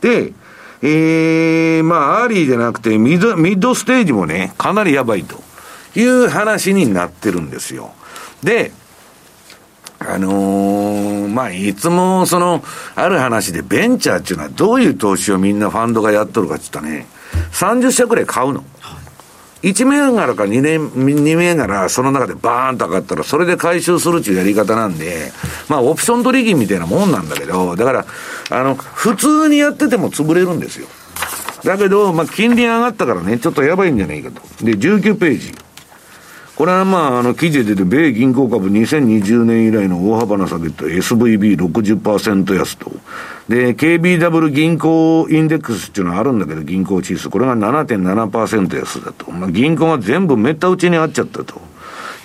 で、アーリーじゃなくてミッドステージもね、かなりやばいという話になってるんですよ。で、いつもある話で、ベンチャーっていうのはどういう投資をみんなファンドがやっとるかって言ったらね、30社くらい買うの。1銘柄か2銘柄その中でバーンと上がったらそれで回収するっていうやり方なんで、まあオプション取引みたいなもんなんだけど、だから普通にやってても潰れるんですよ。だけどまあ金利上がったからね、ちょっとやばいんじゃないかと。で19ページ、これはまあ記事で出て、米銀行株2020年以来の大幅な下げと SVB60% 安と。で、KBW 銀行インデックスっていうのはあるんだけど、銀行指数。これが 7.7% 安だと。まあ、銀行が全部めった打ちにあっちゃったと。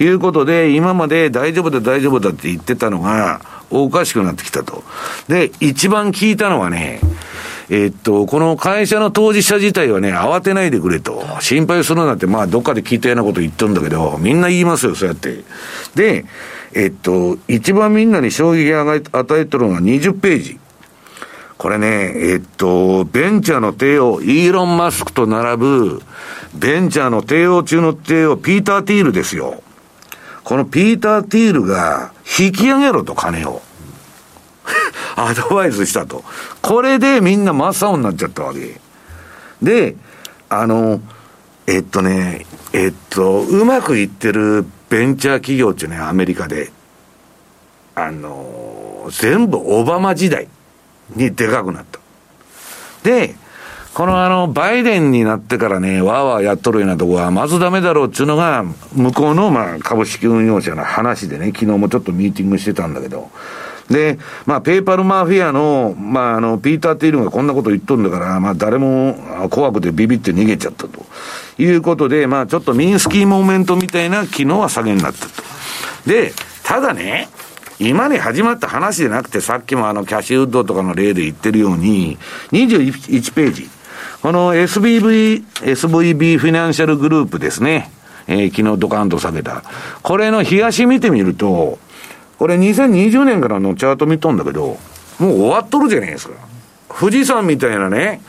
いうことで、今まで大丈夫だ大丈夫だって言ってたのが、おかしくなってきたと。で、一番効いたのはね、この会社の当事者自体はね、慌てないでくれと。心配するなんて、まあ、どっかで聞いたようなこと言ってるんだけど、みんな言いますよ、そうやって。で、一番みんなに衝撃を与えてるのが20ページ。これね、ベンチャーの帝王、イーロン・マスクと並ぶ、ベンチャーの帝王中の帝王、ピーター・ティールですよ。このピーター・ティールが、引き上げろと、金を。アドバイスしたと。これでみんな真っ青になっちゃったわけ。で、うまくいってるベンチャー企業っていうね、アメリカで、全部オバマ時代にでかくなった。で、このバイデンになってからね、わーわーやっとるようなとこは、まずダメだろうっていうのが、向こうの、まあ、株式運用者の話でね、昨日もちょっとミーティングしてたんだけど、で、まあ、ペーパルマフィアの、まあ、ピーター・ティールがこんなこと言っとるんだから、まあ、誰も怖くてビビって逃げちゃったということで、まあ、ちょっとミンスキーモーメントみたいな、昨日は下げになったと。で、ただね、今に始まった話じゃなくて、さっきもキャシーウッドとかの例で言ってるように、21ページ。この SVB フィナンシャルグループですね。昨日ドカンと下げた。これの冷やし見てみると、これ2020年からのチャート見とんだけど、もう終わっとるじゃないですか。富士山みたいなね、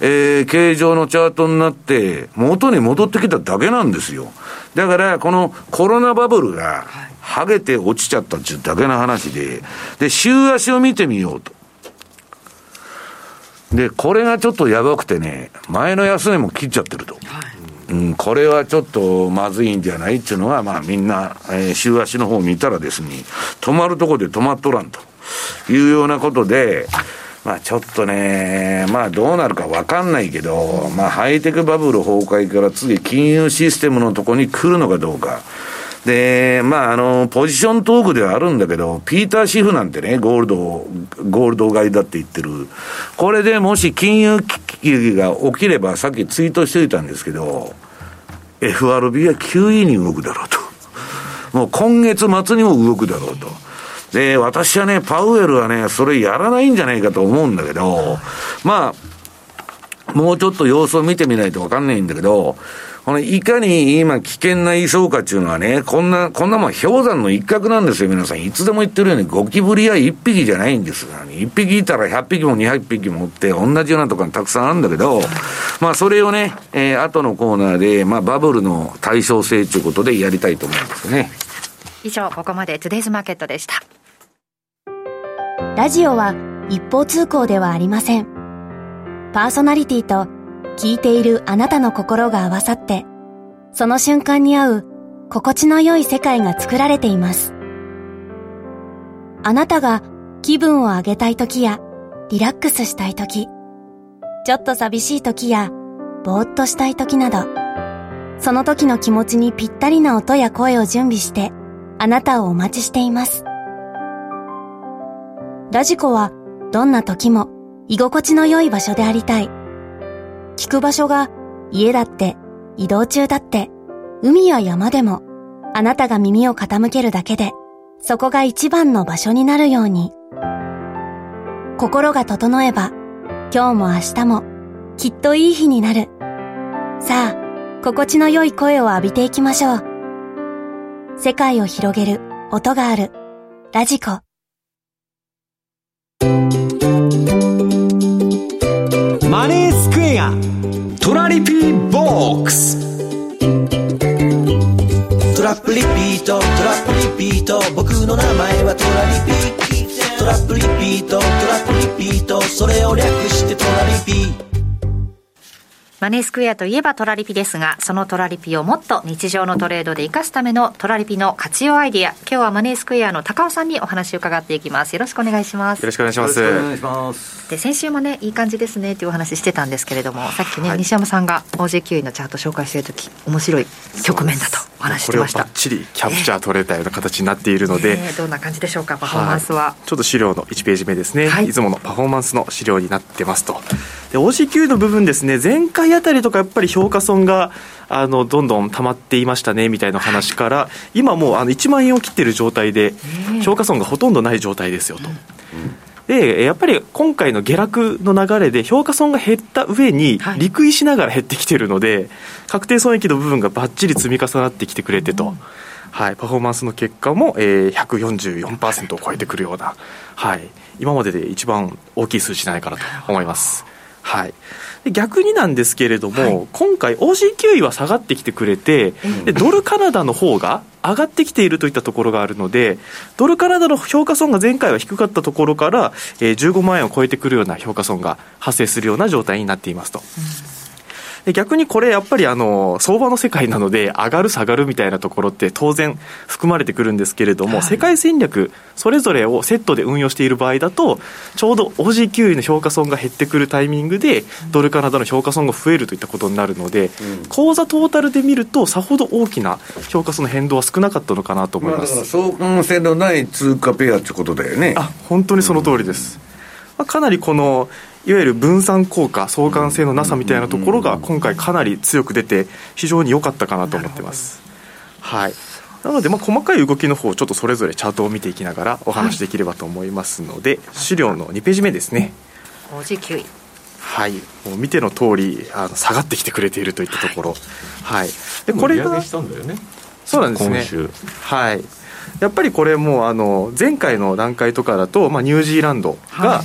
形状のチャートになって、元に戻ってきただけなんですよ。だから、このコロナバブルが、剥げて落ちちゃったっていうだけの話で、で、週足を見てみようと。で、これがちょっとやばくてね、前の安値も切っちゃってると。うん、これはちょっとまずいんじゃないっていうのは、まあみんな、週足の方を見たらですね、止まるとこで止まっとらんというようなことで、まあちょっとね、まあどうなるかわかんないけど、まあハイテクバブル崩壊から次金融システムのとこに来るのかどうか。で、まあポジショントークではあるんだけど、ピーター・シフなんてね、ゴールド買いだって言ってる。これでもし金融危機が起きれば、さっきツイートしておいたんですけど、FRB は QE に動くだろうと。もう今月末にも動くだろうと。で、私はね、パウエルはね、それやらないんじゃないかと思うんだけど、まあ、もうちょっと様子を見てみないとわかんないんだけど、このいかに今危険な位相場っていうのはね、こんなもん氷山の一角なんですよ、皆さん。いつでも言ってるように、ゴキブリは1匹じゃないんですが、ね、1匹いたら100匹も200匹もおって、同じようなところにたくさんあるんだけど、まあそれをね、後のコーナーで、まあバブルの対称性ということでやりたいと思いますね。以上、ここまでトゥデイズマーケットでした。ラジオは一方通行ではありません。パーソナリティと、聞いているあなたの心が合わさって、その瞬間に合う心地の良い世界が作られています。あなたが気分を上げたい時やリラックスしたい時、ちょっと寂しい時やぼーっとしたい時など、その時の気持ちにぴったりな音や声を準備して、あなたをお待ちしています。ラジコはどんな時も居心地の良い場所でありたい。聞く場所が家だって移動中だって海や山でも、あなたが耳を傾けるだけでそこが一番の場所になるように。心が整えば今日も明日もきっといい日になる。さあ、心地の良い声を浴びていきましょう。世界を広げる音があるラジコ。マネースクエアトラリピーボックス。トラップリピート、トラップリピート、僕の名前はトラリピー。トラップリピート、トラップリピート、それを略してトラリピー。マネースクエアといえばトラリピですが、そのトラリピをもっと日常のトレードで生かすためのトラリピの活用アイディア、今日はマネースクエアの高尾さんにお話を伺っていきます。よろしくお願いします。よろしくお願いします。よろしくお願いします。で、先週もね、いい感じですねというお話してたんですけれども、さっきね、はい、西山さんが OJQ のチャート紹介しているとき、面白い局面だとお話してました。これをバッチリキャプチャー取れたような形になっているので、どんな感じでしょうか、パフォーマンスは。はい、ちょっと資料の1ページ目ですね、はい、いつものパフォーマンスの資料になってますと。で、 OJQ の部分ですね、前回あたりとかやっぱり評価損がどんどん溜まっていましたねみたいな話から、はい、今もう1万円を切っている状態で評価損がほとんどない状態ですよと、でやっぱり今回の下落の流れで評価損が減った上に陸位しながら減ってきているので、はい、確定損益の部分がバッチリ積み重なってきてくれてと、はい、パフォーマンスの結果も、144% を超えてくるような、はい、今までで一番大きい数字じゃないかなと思います。はい、で逆になんですけれども、はい、今回 OCQ 位は下がってきてくれて、でドルカナダの方が上がってきているといったところがあるので、ドルカナダの評価損が前回は低かったところから、15万円を超えてくるような評価損が発生するような状態になっていますと、で逆にこれやっぱり相場の世界なので上がる下がるみたいなところって当然含まれてくるんですけれども、はい、世界戦略それぞれをセットで運用している場合だと、ちょうど OG9 位の評価損が減ってくるタイミングでドルカナダの評価損が増えるといったことになるので、口座トータルで見るとさほど大きな評価損の変動は少なかったのかなと思います。まあ、だから相関性のない通貨ペアということだよね。あ、本当にその通りです。かなりこのいわゆる分散効果、相関性のなさみたいなところが今回かなり強く出て非常に良かったかなと思ってます。はい、なので細かい動きの方をちょっとそれぞれチャートを見ていきながらお話しできればと思いますので、はい、資料の2ページ目ですね。59位、はい、もう見ての通り下がってきてくれているといったところ、はいはい、でこれが利上げしたんだよね。そうなんですね、今週。はい、やっぱりこれも前回の段階とかだと、ニュージーランドが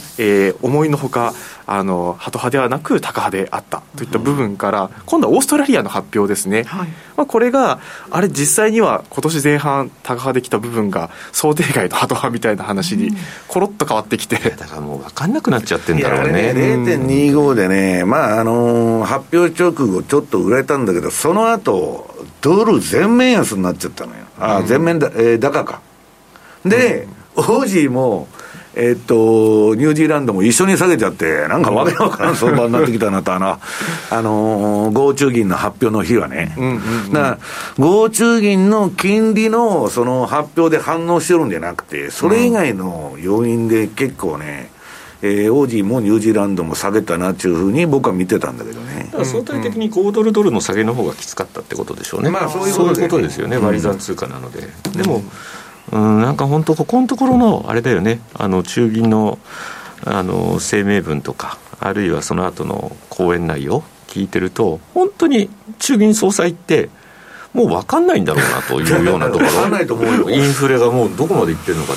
思いのほかハト派ではなくタカ派であったといった部分から、今度はオーストラリアの発表ですね。はい、これがあれ実際には今年前半タカ派できた部分が想定外のハト派みたいな話にコロッと変わってきて、だからもう分かんなくなっちゃってるんだろうね。 0.25 でね、発表直後ちょっと売れたんだけど、その後ドル全面安になっちゃったのよ。全面高かで、オージーもニュージーランドも一緒に下げちゃって、なんかわけわからん相場になってきたなと。ゴーチュー銀の発表の日はね、だからゴーチュー銀の金利のその発表で反応してるんじゃなくて、それ以外の要因で結構ね、オージーもニュージーランドも下げたなというふうに僕は見てたんだけどね。だから相対的に5ドルドルの下げの方がきつかったってことでしょうね。まあ、そういうことですよね。割り算通貨なので、でもなんか本当ここのところのあれだよね、中銀の声明文とか、あるいはその後の講演内容聞いてると、本当に中銀総裁ってもう分かんないんだろうなというようなところ。分かんないと思うよ。インフレがもうどこまでいってるのか。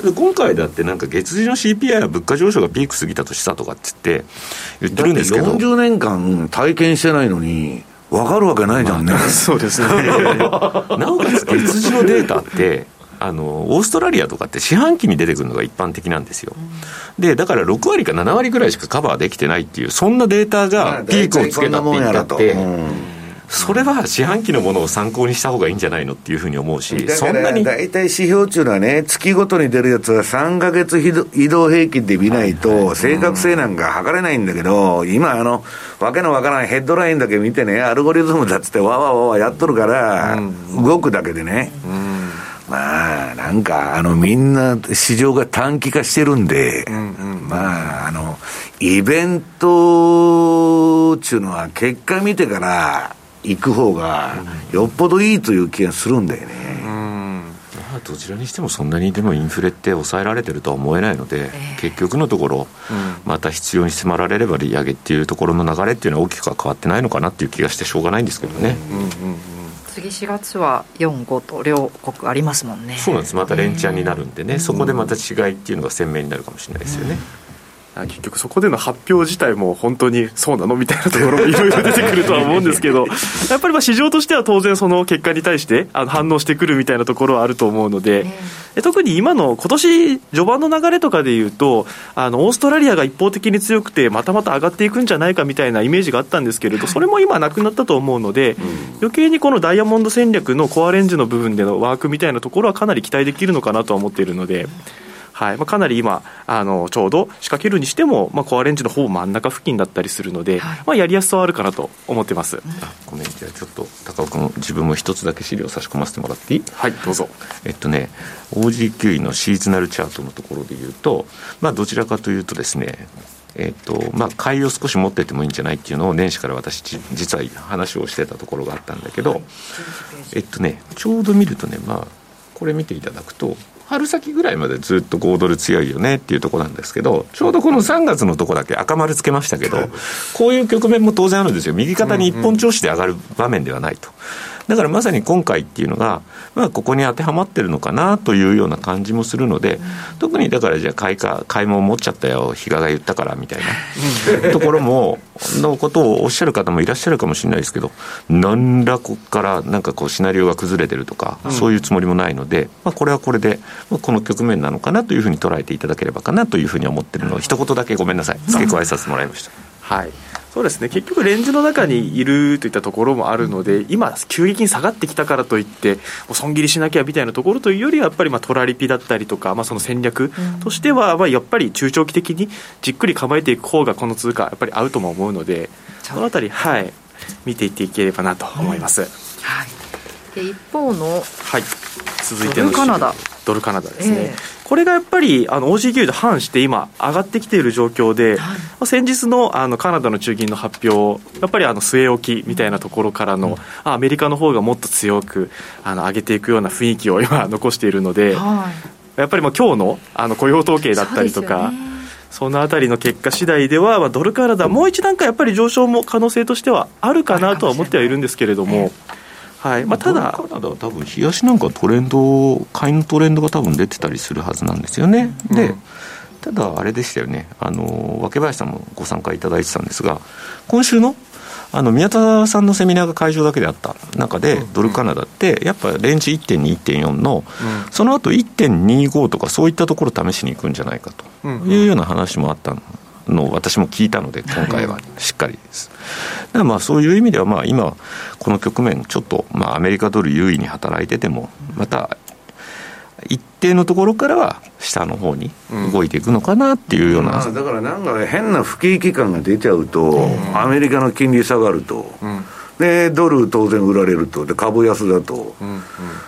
で今回だってなんか月次の CPI は物価上昇がピーク過ぎたとしたとかって言ってるんですけど、だって40年間体験してないのに分かるわけないじゃんね。まあ、そうですね。なおかつ月次のデータってオーストラリアとかって四半期に出てくるのが一般的なんですよ。でだから6割か7割ぐらいしかカバーできてないっていう、そんなデータがピークをつけたって言ったって、それは四半期のものを参考にした方がいいんじゃないのっていうふうに思うし、そんなにだいたい指標っていうのはね、月ごとに出るやつは3ヶ月移動平均で見ないと正確性なんか測れないんだけど、今わけのわからないヘッドラインだけ見てね、アルゴリズムだっつってわわわわやっとるから、動くだけでね、なんかみんな市場が短期化してるんで、イベントっていうのは結果見てから行く方がよっぽどいいという気がするんだよね。どちらにしてもそんなにでもインフレって抑えられてるとは思えないので、結局のところまた必要に迫られれば利上げっていうところの流れっていうのは大きくは変わってないのかなっていう気がしてしょうがないんですけどね。次4月は 4,5 と両国ありますもんね。そうなんです。また連チャンになるんでね、そこでまた違いっていうのが鮮明になるかもしれないですよね。結局そこでの発表自体も本当にそうなのみたいなところもいろいろ出てくるとは思うんですけどやっぱりまあ市場としては当然その結果に対して反応してくるみたいなところはあると思うので、特に今年序盤の流れとかでいうとオーストラリアが一方的に強くてまたまた上がっていくんじゃないかみたいなイメージがあったんですけれど、それも今なくなったと思うので、余計にこのダイヤモンド戦略のコアレンジの部分でのワークみたいなところはかなり期待できるのかなとは思っているので、はい、かなり今ちょうど仕掛けるにしても、コアレンジのほぼ真ん中付近だったりするので、はい、やりやすさはあるかなと思ってます。ごめん、じゃあちょっと高尾君自分も一つだけ資料を差し込ませてもらっていい？はい、どうぞ。OG給油のシーズナルチャートのところでいうと、どちらかというとですね、買いを少し持っててもいいんじゃないっていうのを年始から私実は話をしてたところがあったんだけど、はい、ちょうど見るとね、これ見ていただくと春先ぐらいまでずっと5ドル強いよねっていうところなんですけど、ちょうどこの3月のところだけ赤丸つけましたけど、こういう局面も当然あるんですよ。右肩に一本調子で上がる場面ではないと。だからまさに今回っていうのが、ここに当てはまってるのかなというような感じもするので、特にだからじゃあ買いも持っちゃったよ、比嘉が言ったからみたいなところものことをおっしゃる方もいらっしゃるかもしれないですけど、何らここからなんかこうシナリオが崩れてるとか、そういうつもりもないので、これはこれでこの局面なのかなというふうに捉えていただければかなというふうに思っているのを一言だけごめんなさい付け加えさせてもらいましたはい、そうですね、結局レンジの中にいるといったところもあるので、今急激に下がってきたからといってもう損切りしなきゃみたいなところというよりは、やっぱりトラリピだったりとか、その戦略としてはやっぱり中長期的にじっくり構えていく方がこの通貨やっぱり合うとも思うので、そのあたり、はい、見ていっていければなと思います、はい。で一方の、はい、続いてのドルカナダですね、これがやっぱりOG給油で反して今上がってきている状況で、はい、先日のカナダの中銀の発表、やっぱり据え置きみたいなところからの、アメリカの方がもっと強く上げていくような雰囲気を今残しているので、はい、やっぱり今日の雇用統計だったりとか、そのあたりの結果次第では、ドルカナダもう一段階やっぱり上昇も可能性としてはあるかなとは思ってはいるんですけれども、はい、ただカナダは多分冷やしなんかトレンド、買いのトレンドが多分出てたりするはずなんですよね、うん。でただあれでしたよね、若林さんもご参加いただいてたんですが、今週の宮田さんのセミナーが会場だけであった中で、ドルカナダってやっぱレンジ 1.2、1.4 の、その後 1.25 とかそういったところ試しに行くんじゃないかというような話もあったの私も聞いたので、今回はしっかりです、はい、だからそういう意味では、今この局面ちょっとアメリカドル優位に働いてても、また一定のところからは下の方に動いていくのかなっていうような、だからなんか変な不景気感が出ちゃうと、アメリカの金利下がると、でドル当然売られると、で株安だと、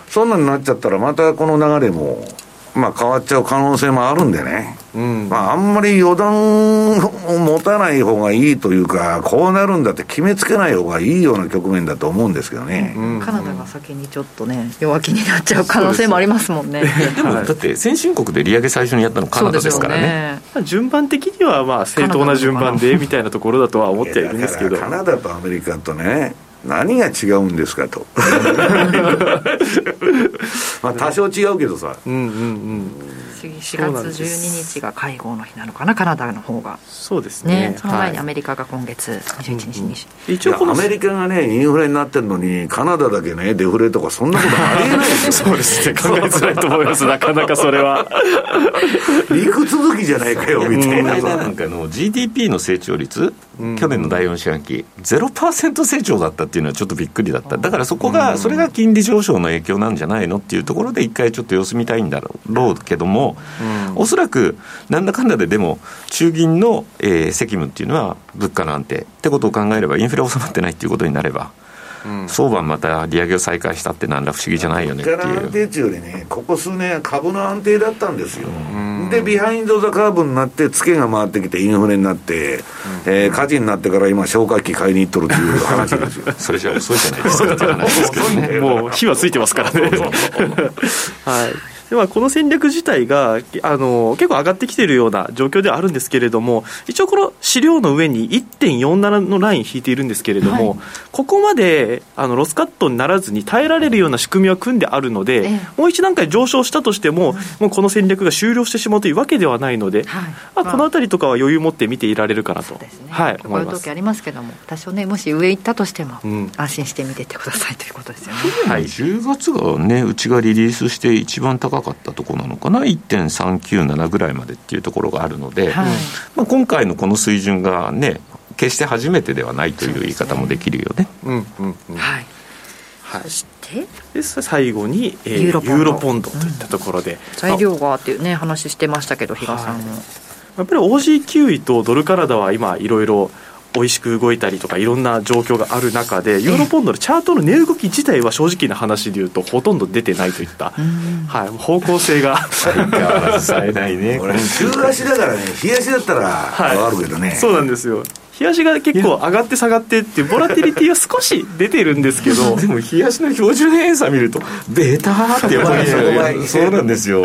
そんなになっちゃったらまたこの流れも変わっちゃう可能性もあるんでね、あんまり予断を持たない方がいいというか、こうなるんだって決めつけない方がいいような局面だと思うんですけどね、カナダが先にちょっとね弱気になっちゃう可能性もありますもんねでもだって先進国で利上げ最初にやったのカナダですから ね、順番的には正当な順番でみたいなところだとは思っているんですけどカナダとアメリカとね、何が違うんですかと多少違うけどさ、次4月12日が会合の日なのかな、カナダの方が。そうですね、その前にアメリカが今月21日に、一応アメリカがねインフレになってるのに、カナダだけねデフレとかそんなことありえないですよそうですね、考えづらいと思いますなかなかそれは陸続きじゃないかよみたいな、なんかの GDP の成長率、去年の第4四半期 0% 成長だったっていうのはちょっとびっくりだった。だからそれが金利上昇の影響なんじゃないのっていうところで、一回ちょっと様子見たいんだろうけども、おそらくなんだかんだで、でも中銀の責務っていうのは物価の安定ってことを考えれば、インフレ収まってないっていうことになれば、相場また利上げを再開したって何ら不思議じゃないよねっていう。物価の安定っていうよりね、ここ数年は株の安定だったんですよ。でビハインドザカーブになってツケが回ってきてインフレになって、火事になってから今消火器買いに行っとるという話ですよそれじゃ遅いじゃないですかもう火はついてますからねはい、で、まあ、この戦略自体が結構上がってきているような状況ではあるんですけれども、一応この資料の上に 1.47 のライン引いているんですけれども、はい、ここまでロスカットにならずに耐えられるような仕組みは組んであるので、もう一段階上昇したとしても、もうこの戦略が終了してしまうというわけではないので、はい、まあ、このあたりとかは余裕を持って見ていられるかなと、はい、思います。この時ありますけども、多少ね、もし上行ったとしても、うん、安心して見ていってくださいということですよね。はい、10月がね、うちがリリースして一番高かったところなのかな、 1.397 ぐらいまでっていうところがあるので、はい、まあ、今回のこの水準がね、決して初めてではないという言い方もできるよね。うんうんうん、はいはい、そしてで最後に、ユーロポンドといったところで、うん、材料がっていう、ね、話してましたけど、比嘉さんも、はい、やっぱり OG キウイとドルカナダは今いろいろ美味しく動いたりとかいろんな状況がある中で、ユーロポンドのチャートの値動き自体は正直な話でいうとほとんど出てないといった、はい、方向性が相変わらずさえないね。これ週足だからね、日足だったら変わるけどね、はい、そうなんですよ。日足が結構上がって下がってっていうボラティリティは少し出てるんですけどでも日足の標準偏差見るとベーターってやばいそうなんですよ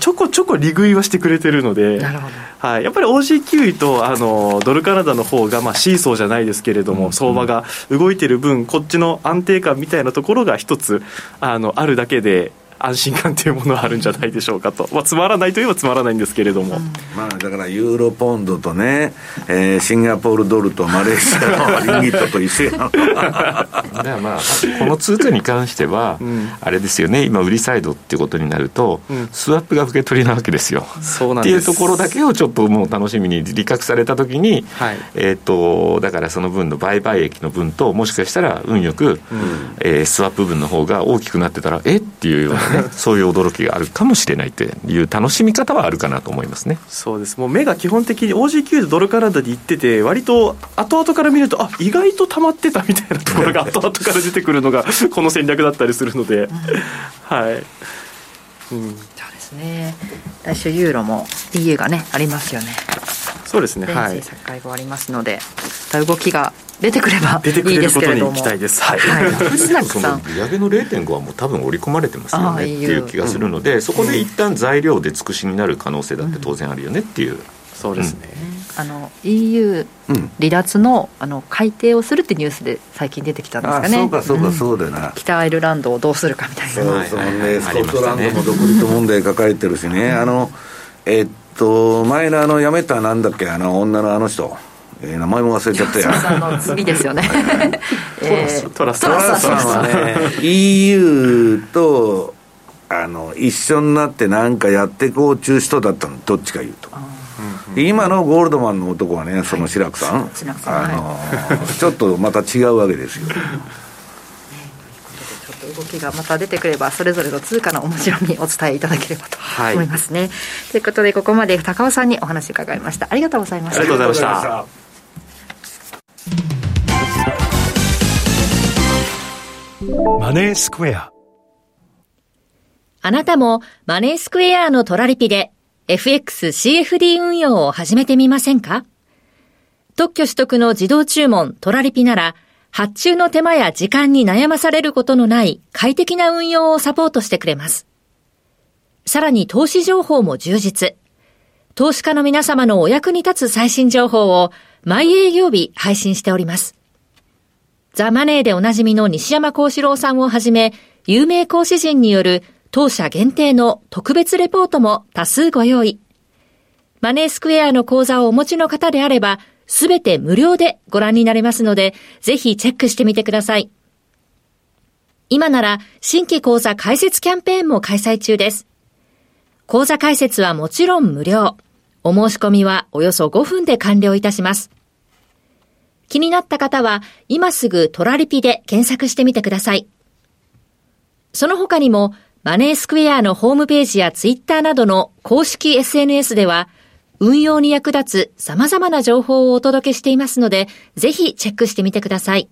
ちょこちょこ利食いはしてくれてるので、なるほど、はい、やっぱり OG キウイとドルカナダの方が、まあ、シーソーじゃないですけれども、うん、相場が動いてる分、こっちの安定感みたいなところが一つあるだけで安心感というものはあるんじゃないでしょうかと、まあ、つまらないといえばつまらないんですけれども、うん、まあ、だからユーロポンドとね、シンガポールドルとマレーシアのリンギットと一緒やだ、まあ、この通貨に関しては、うん、あれですよね、今売りサイドっていうことになると、うん、スワップが受け取りなわけですよ。そうなんですっていうところだけをちょっともう楽しみに、利確された時に、はい、だからその分の売買益の分と、もしかしたら運よく、うん、スワップ分の方が大きくなってたらっていうようなそういう驚きがあるかもしれないという楽しみ方はあるかなと思いますね。そうです。もう目が基本的に OG9 とドルカナダで行ってて、割と後々から見ると、あ、意外と溜まってたみたいなところが後々から出てくるのがこの戦略だったりするので、うん、はい、うん、そうですね。来週ユーロも EU がねありますよね。そうですね。はい。政策会合ありますので、動きが出てくればいいですけれども、出てくれることに期待です。はい。その利上げの 0.5 はもう多分織り込まれてますよねっていう気がするので、そこで一旦材料で尽くしになる可能性だって当然あるよねっていう。そうですね。EU 離脱の改定をするってニュースで最近出てきたんですかね。あ、そうかそうか、そうだな、うん。北アイルランドをどうするかみたいな。そうね。スコットランドも独立問題抱えてるしね。前の辞めたなんだっけ、女の人。名前も忘れちゃったよ。さんの次ですよね。トラスはね、EU と一緒になってなんかやってこう中人だったの、どっちか言うと。今のゴールドマンの男はね、その白くさん、ちょっとまた違うわけですよ。動きがまた出てくれば、それぞれの通貨の面白みをお伝えいただければと思いますね、はい、ということで、ここまで高尾さんにお話を伺いました。ありがとうございました。ありがとうございました。マネースクエア。あなたもマネースクエアのトラリピで FX CFD 運用を始めてみませんか？特許取得の自動注文トラリピなら、発注の手間や時間に悩まされることのない快適な運用をサポートしてくれます。さらに投資情報も充実。投資家の皆様のお役に立つ最新情報を毎営業日配信しております。ザ・マネーでおなじみの西山孝四郎さんをはじめ、有名講師陣による当社限定の特別レポートも多数ご用意。マネースクエアの口座をお持ちの方であれば、すべて無料でご覧になれますので、ぜひチェックしてみてください。今なら新規口座開設キャンペーンも開催中です。口座開設はもちろん無料。お申し込みはおよそ5分で完了いたします。気になった方は今すぐトラリピで検索してみてください。その他にもマネースクエアのホームページやツイッターなどの公式 SNS では、運用に役立つ様々な情報をお届けしていますので、ぜひチェックしてみてください。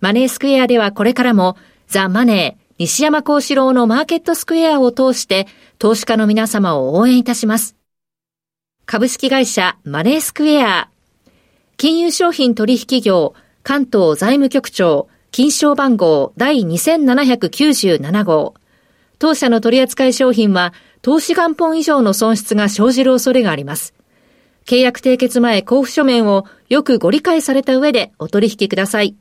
マネースクエアではこれからも、ザ・マネー、西山孝四郎のマーケットスクエアを通して、投資家の皆様を応援いたします。株式会社マネースクエア、金融商品取引業、関東財務局長、金証番号第2797号、当社の取扱い商品は投資元本以上の損失が生じる恐れがあります。契約締結前交付書面をよくご理解された上でお取引ください。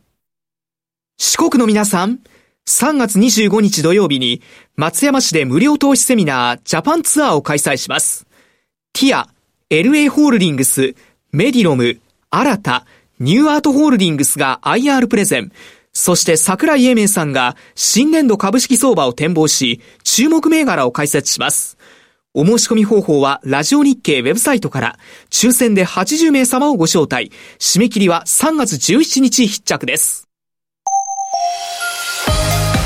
四国の皆さん、3月25日土曜日に松山市で無料投資セミナージャパンツアーを開催します。ティア、LA ホールディングス、メディロム、新た、ニューアートホールディングスが IR プレゼン、そして櫻井英明さんが新年度株式相場を展望し、注目銘柄を解説します。お申し込み方法はラジオ日経ウェブサイトから、抽選で80名様をご招待。締め切りは3月17日必着です。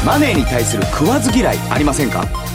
マネーに対する食わず嫌いありませんか？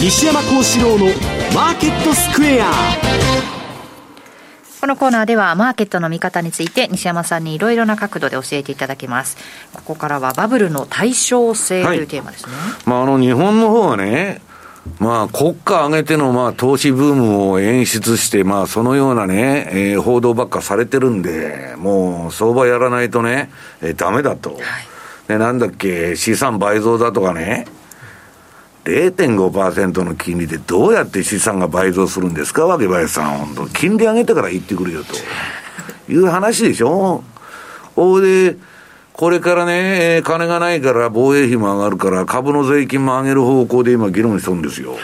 西山孝四郎のマーケットスクエア。このコーナーではマーケットの見方について西山さんにいろいろな角度で教えていただきます。ここからはバブルの対称性というテーマですね。日本の方はね、国家挙げての投資ブームを演出して、そのようなね、報道ばっかされてるんで、もう相場やらないとね、ダメだと、でなんだっけ、資産倍増だとかね、0.5% の金利でどうやって資産が倍増するんですか、わけばやさん。本当金利上げてから言ってくれよという話でしょ。でこれからね、金がないから防衛費も上がるから株の税金も上げる方向で今議論してるんですよ。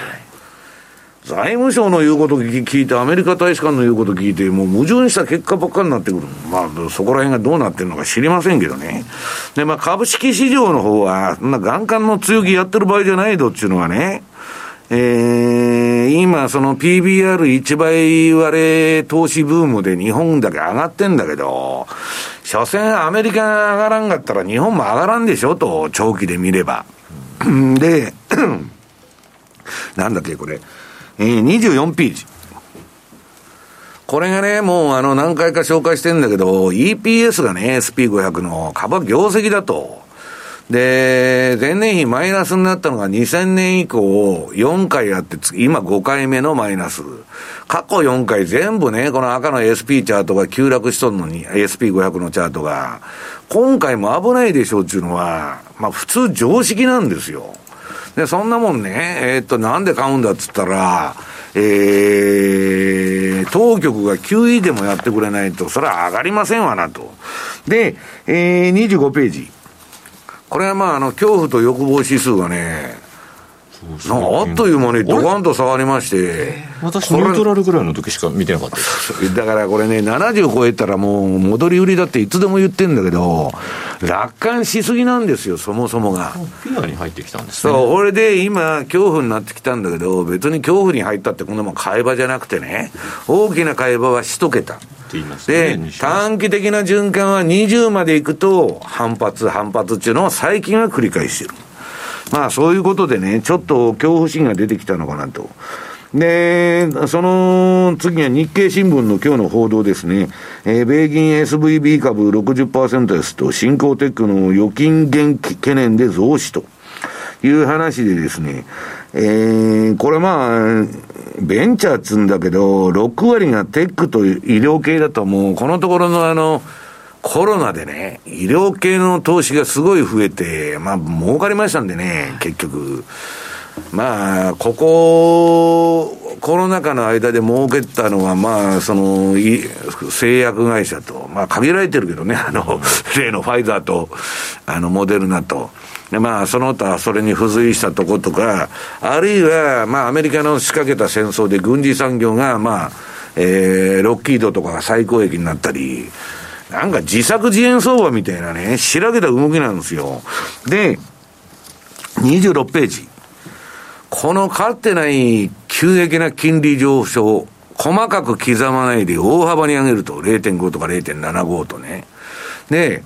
財務省の言うこと聞いて、アメリカ大使館の言うこと聞いて、もう矛盾した結果ばっかりになってくる。そこら辺がどうなってるのか知りませんけどね。で、株式市場の方は、そんな元間の強気やってる場合じゃないどっていうのはね、今その PBR1 倍割れ投資ブームで日本だけ上がってんだけど、所詮アメリカが上がらんかったら日本も上がらんでしょと、長期で見れば。で、なんだっけこれ。24ページ。これがね、もう何回か紹介してんだけど、EPS がね、SP500 の株は業績だと。で、前年比マイナスになったのが2000年以降4回あって、今5回目のマイナス。過去4回全部ね、この赤の SP チャートが急落しとんのに、SP500 のチャートが。今回も危ないでしょうっていうのは、普通常識なんですよ。で、そんなもんね、なんで買うんだっつったら、当局が QE でもやってくれないと、それは上がりませんわなと。で、25ページ。これは恐怖と欲望指数がね、あっという間にドカンと下がりまして。私、ニュートラルぐらいの時しか見てなかったです。だからこれね、70超えたらもう戻り売りだっていつでも言ってんだけど、楽観しすぎなんですよ、そもそもが。フィナに入ってきたんですね。そう、これで今、恐怖になってきたんだけど、別に恐怖に入ったってこんなもん買い場じゃなくてね、大きな買い場は1桁。で、短期的な循環は20までいくと、反発っていうのを最近は繰り返してる。そういうことでね、ちょっと恐怖心が出てきたのかなと。で、その次は日経新聞の今日の報道ですね。米銀 SVB 株 60% 安と、新興テックの預金減懸念で増資という話でですね、これベンチャーっつうんだけど、6割がテックと医療系だと、もうこのところのコロナでね、医療系の投資がすごい増えて、儲かりましたんでね、結局。ここ、コロナ禍の間で儲けたのは、製薬会社と、限られてるけどね、例のファイザーと、モデルナと。で、その他、それに付随したとことか、あるいは、アメリカの仕掛けた戦争で軍事産業が、ロッキードとかが最高益になったり、なんか自作自演相場みたいなね、しらけた動きなんですよ。で、26ページ。このかつてない急激な金利上昇、細かく刻まないで大幅に上げると、0.5 とか 0.75 とね。で、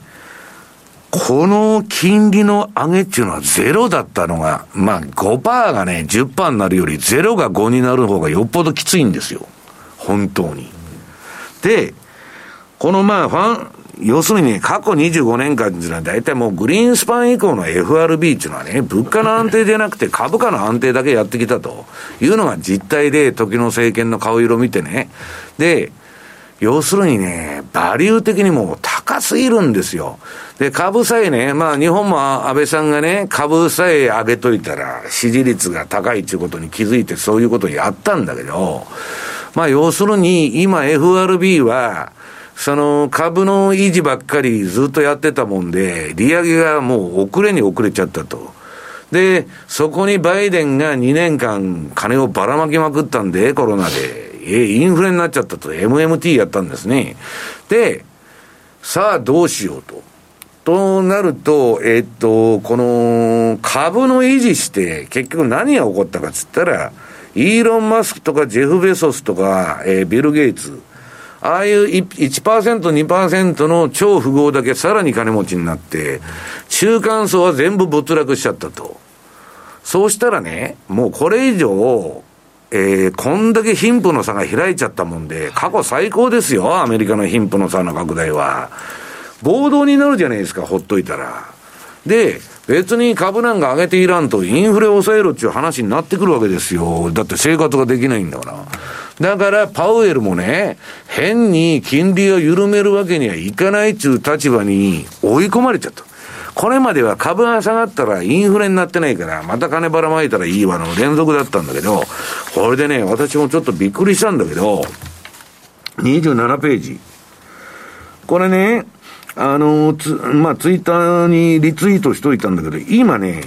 この金利の上げっていうのはゼロだったのが、まあ 5% がね 10% になるよりゼロが5になる方がよっぽどきついんですよ。本当に。で、このまあ要するに過去25年間っていうのは大体もうグリーンスパン以降の FRB っていうのはね、物価の安定じゃなくて株価の安定だけやってきたというのが実態で、時の政権の顔色見てね。で、要するにね、バリュー的にも高すぎるんですよ。で、株さえね、まあ日本も安倍さんがね、株さえ上げといたら支持率が高いっていうことに気づいてそういうことをやったんだけど、まあ要するに今 FRB は、その株の維持ばっかりずっとやってたもんで、利上げがもう遅れに遅れちゃったと。で、そこにバイデンが2年間金をばらまきまくったんで、コロナで、インフレになっちゃったと、MMT やったんですね。で、さあどうしようと。となると、この株の維持して、結局何が起こったかっつったら、イーロン・マスクとかジェフ・ベソスとか、ビル・ゲイツ、ああいう 1%、2% の超富豪だけさらに金持ちになって、中間層は全部没落しちゃったと。そうしたらね、もうこれ以上、こんだけ貧富の差が開いちゃったもんで、過去最高ですよ、アメリカの貧富の差の拡大は。暴動になるじゃないですか、ほっといたら。で、別に株なんか上げていらんと、インフレを抑えろっていう話になってくるわけですよ。だって生活ができないんだから。だからパウエルもね、変に金利を緩めるわけにはいかないっていう立場に追い込まれちゃった。これまでは株が下がったらインフレになってないから、また金ばらまいたらいいわの連続だったんだけど、これでね、私もちょっとびっくりしたんだけど、27ページ。これね、まあ、ツイッターにリツイートしといたんだけど、今ね、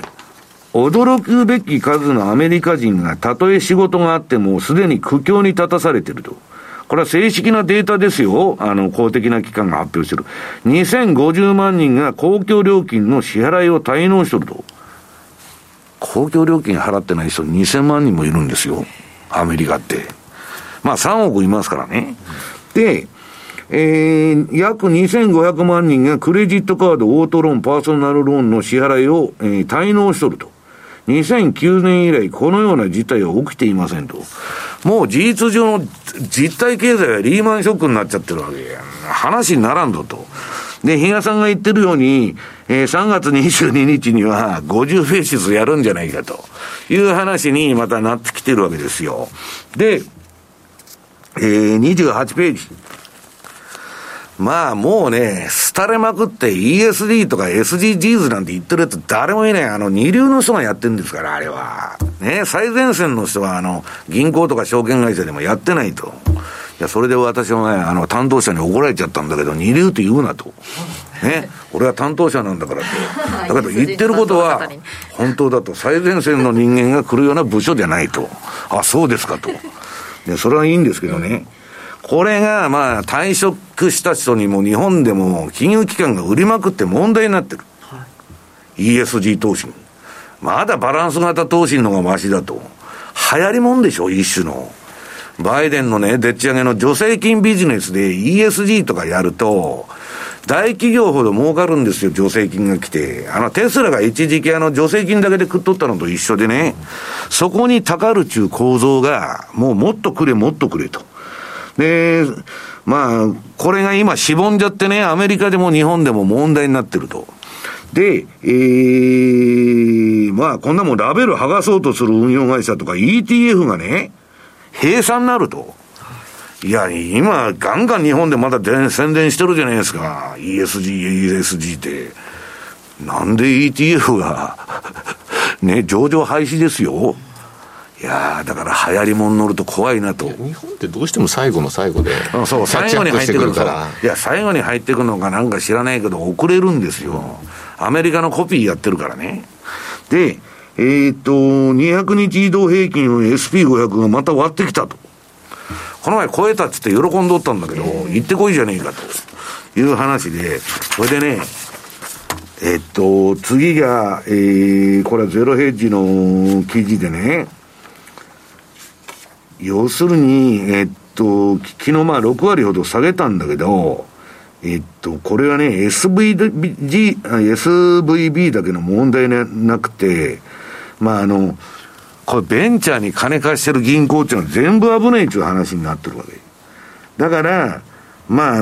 驚くべき数のアメリカ人がたとえ仕事があってもすでに苦境に立たされていると。これは正式なデータですよ。公的な機関が発表している。2050万人が公共料金の支払いを滞納していると。公共料金払ってない人2000万人もいるんですよ。アメリカって。まあ3億いますからね。で、約2500万人がクレジットカード、オートローン、パーソナルローンの支払いを、滞納しとると。2009年以来このような事態は起きていませんと。もう事実上の実体経済はリーマンショックになっちゃってるわけや。話にならんぞと。で、比嘉さんが言ってるように、3月22日には50フェイシスやるんじゃないかという話にまたなってきてるわけですよ。で、28ページ。まあもうね、廃れまくって ESD とか SDGs なんて言ってるやつ誰もいない。二流の人がやってるんですから、あれは。ね、最前線の人は銀行とか証券会社でもやってないと。いや、それで私もね、担当者に怒られちゃったんだけど、二流って言うなと。ね、俺は担当者なんだからと。だけど言ってることは、本当だと。最前線の人間が来るような部署じゃないと。あ、そうですかと。で、それはいいんですけどね。これが、まあ、退職した人にも日本でも金融機関が売りまくって問題になってる。はい、ESG 投資。まだバランス型投資の方がマシだと。流行りもんでしょ、一種の。バイデンのね、でっち上げの助成金ビジネスで ESG とかやると、大企業ほど儲かるんですよ、助成金が来て。テスラが一時期助成金だけで食っとったのと一緒でね、そこにたかるちゅう構造が、もうもっとくれ、もっとくれと。で、まあ、これが今しぼんじゃってね、アメリカでも日本でも問題になってると。で、まあ、こんなもんラベル剥がそうとする運用会社とか ETF がね、閉鎖になると。いや、今、ガンガン日本でまだ宣伝してるじゃないですか。ESG、ESG って。なんで ETF が、ね、上場廃止ですよ。いやー、だから流行り物乗ると怖いなと。日本ってどうしても最後の最後でそう、最後に入ってくるから。いや、最後に入ってくるのかなんか知らないけど遅れるんですよ、うん、アメリカのコピーやってるからね。で、200日移動平均を SP500 がまた割ってきたと。この前超えたっつって喜んどったんだけど、行ってこいじゃねえかという話で、これでね、次が、これはゼロヘッジの記事でね、要するに、昨日まあ6割ほど下げたんだけど、これはね、SVB だけの問題なくて、これベンチャーに金貸してる銀行っていうのは全部危ねえっていう話になってるわけ。だから、も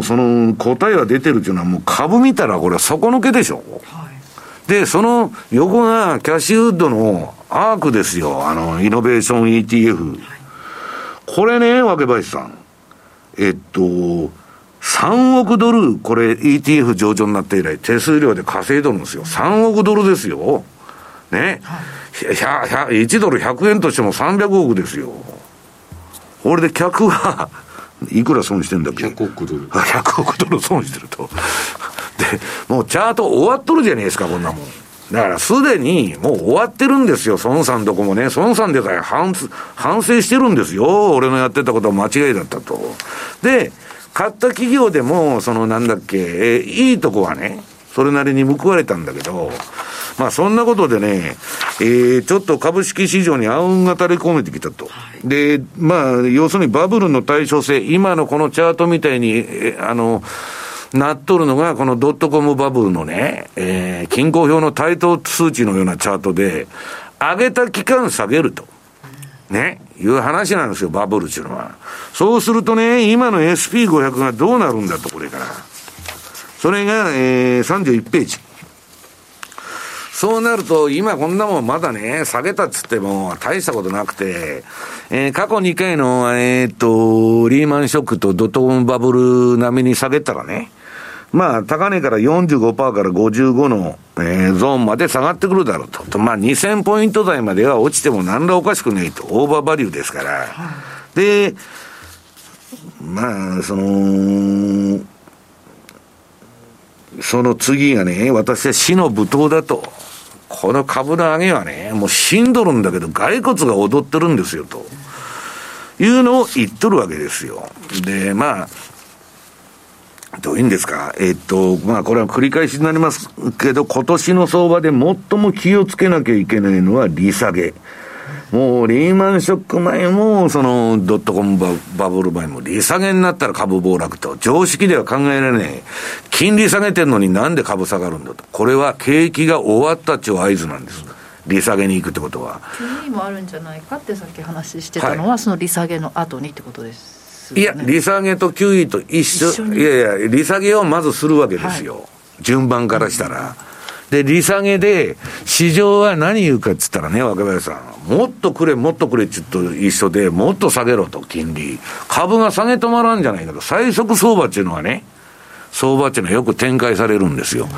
うその答えは出てるっていうのはもう株見たらこれは底抜けでしょ。はい、で、その横がキャッシュウッドのアークですよ。イノベーション ETF。はい、これね、若林さん。3億ドル、これ ETF 上場になって以来手数料で稼いどるんですよ。3億ドルですよ。ね、はい、1ドル100円としても300億ですよ。これで客はいくら損してんだっけ。100億ドル100億ドル損してると。でもうチャート終わっとるじゃないですか、こんなもん。だからすでにもう終わってるんですよ。孫さんどこもね、孫さんでさえ反省してるんですよ。俺のやってたことは間違いだったと。で買った企業でもそのなんだっけ、いいとこはねそれなりに報われたんだけど、そんなことでね、ちょっと株式市場に暗雲が垂れ込めてきたと。で、要するにバブルの対称性、今のこのチャートみたいに、なっとるのが、このドットコムバブルのね、均衡表の対等数値のようなチャートで、上げた期間下げると。ね、いう話なんですよ、バブルっていうのは。そうするとね、今の SP500 がどうなるんだと、これから。それが、31ページ。そうなると、今こんなもんまだね、下げたっつっても大したことなくて、過去2回の、リーマンショックとドットコムバブル並みに下げたらね、高値から 45% から55の、ゾーンまで下がってくるだろうと。2000ポイント台までは落ちても何らおかしくないと。オーバーバリューですから。で、その次がね、私は死の舞踏だと。この株の上げはね、もう死んどるんだけど、骸骨が踊ってるんですよ、というのを言っとるわけですよ。で、どういうんですか。これは繰り返しになりますけど、今年の相場で最も気をつけなきゃいけないのは利下げ。もうリーマンショック前も、そのドットコムバブル前も利下げになったら株暴落と。常識では考えられない。金利下げてんのになんで株下がるんだと。これは景気が終わったっていう合図なんです。利下げに行くってことは経緯もあるんじゃないかってさっき話してたのは、その利下げの後にってことですよね。いや、利下げと給与と一緒。いやいや、利下げをまずするわけですよ、順番からしたら。で、利下げで、市場は何言うかって言ったらね、若林さん、もっとくれって言うと一緒で、もっと下げろと、金利。株が下げ止まらんじゃないんだけど、最速相場っていうのはね、よく展開されるんですよ。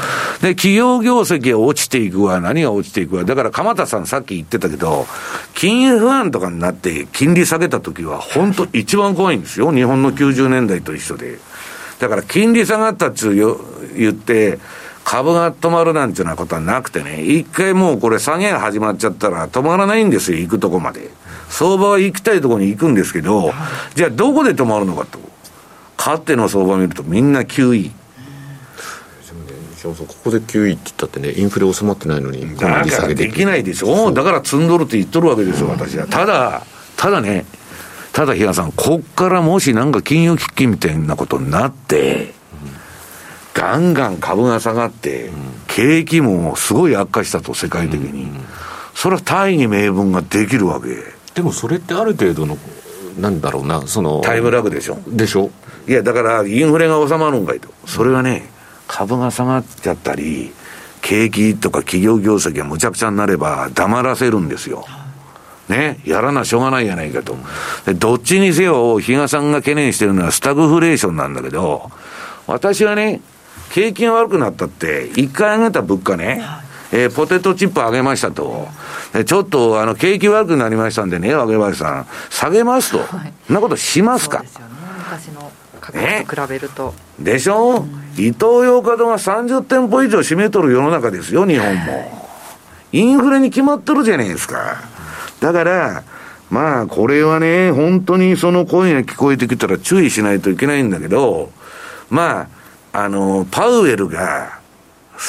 で、企業業績が落ちていくわ、何が落ちていくわ。だから、鎌田さんさっき言ってたけど、金融不安とかになって、金利下げた時は、本当一番怖いんですよ。日本の90年代と一緒で。だから、金利下がったって言って、株が止まるなんていうようなことはなくてね、一回もうこれ下げが始まっちゃったら止まらないんですよ、行くとこまで。相場は行きたいとこに行くんですけど、じゃあどこで止まるのかと。かっての相場を見るとみんな QE。ここで QE って言ったってね、インフレ収まってないのにこの利下げできないでしょ。だから積んどるって言っとるわけですよ、私は。ただ日賀さん、こっからもしなんか金融危機みたいなことになってガンガン株が下がって、景気もすごい悪化したと、世界的に。それは大義名分ができるわけ。でもそれってある程度の、なんだろうな、タイムラグでしょ。でしょ。いや、だからインフレが収まるんかいと。それはね、株が下がっちゃったり、景気とか企業業績がむちゃくちゃになれば黙らせるんですよ。ね、やらなしょうがないやないかと。で、どっちにせよ、比嘉さんが懸念してるのはスタグフレーションなんだけど、私はね、景気が悪くなったって、一回上げた物価ね、ポテトチップ上げましたと。ちょっと、景気悪くなりましたんでね、若林さん、下げますと。そんなことしますか。そうですよね、昔の価格と比べると。でしょ、イトーヨーカドーが30店舗以上占めとる世の中ですよ、日本も。インフレに決まってるじゃないですか。だから、これはね、本当にその声が聞こえてきたら注意しないといけないんだけど、パウエルが、イ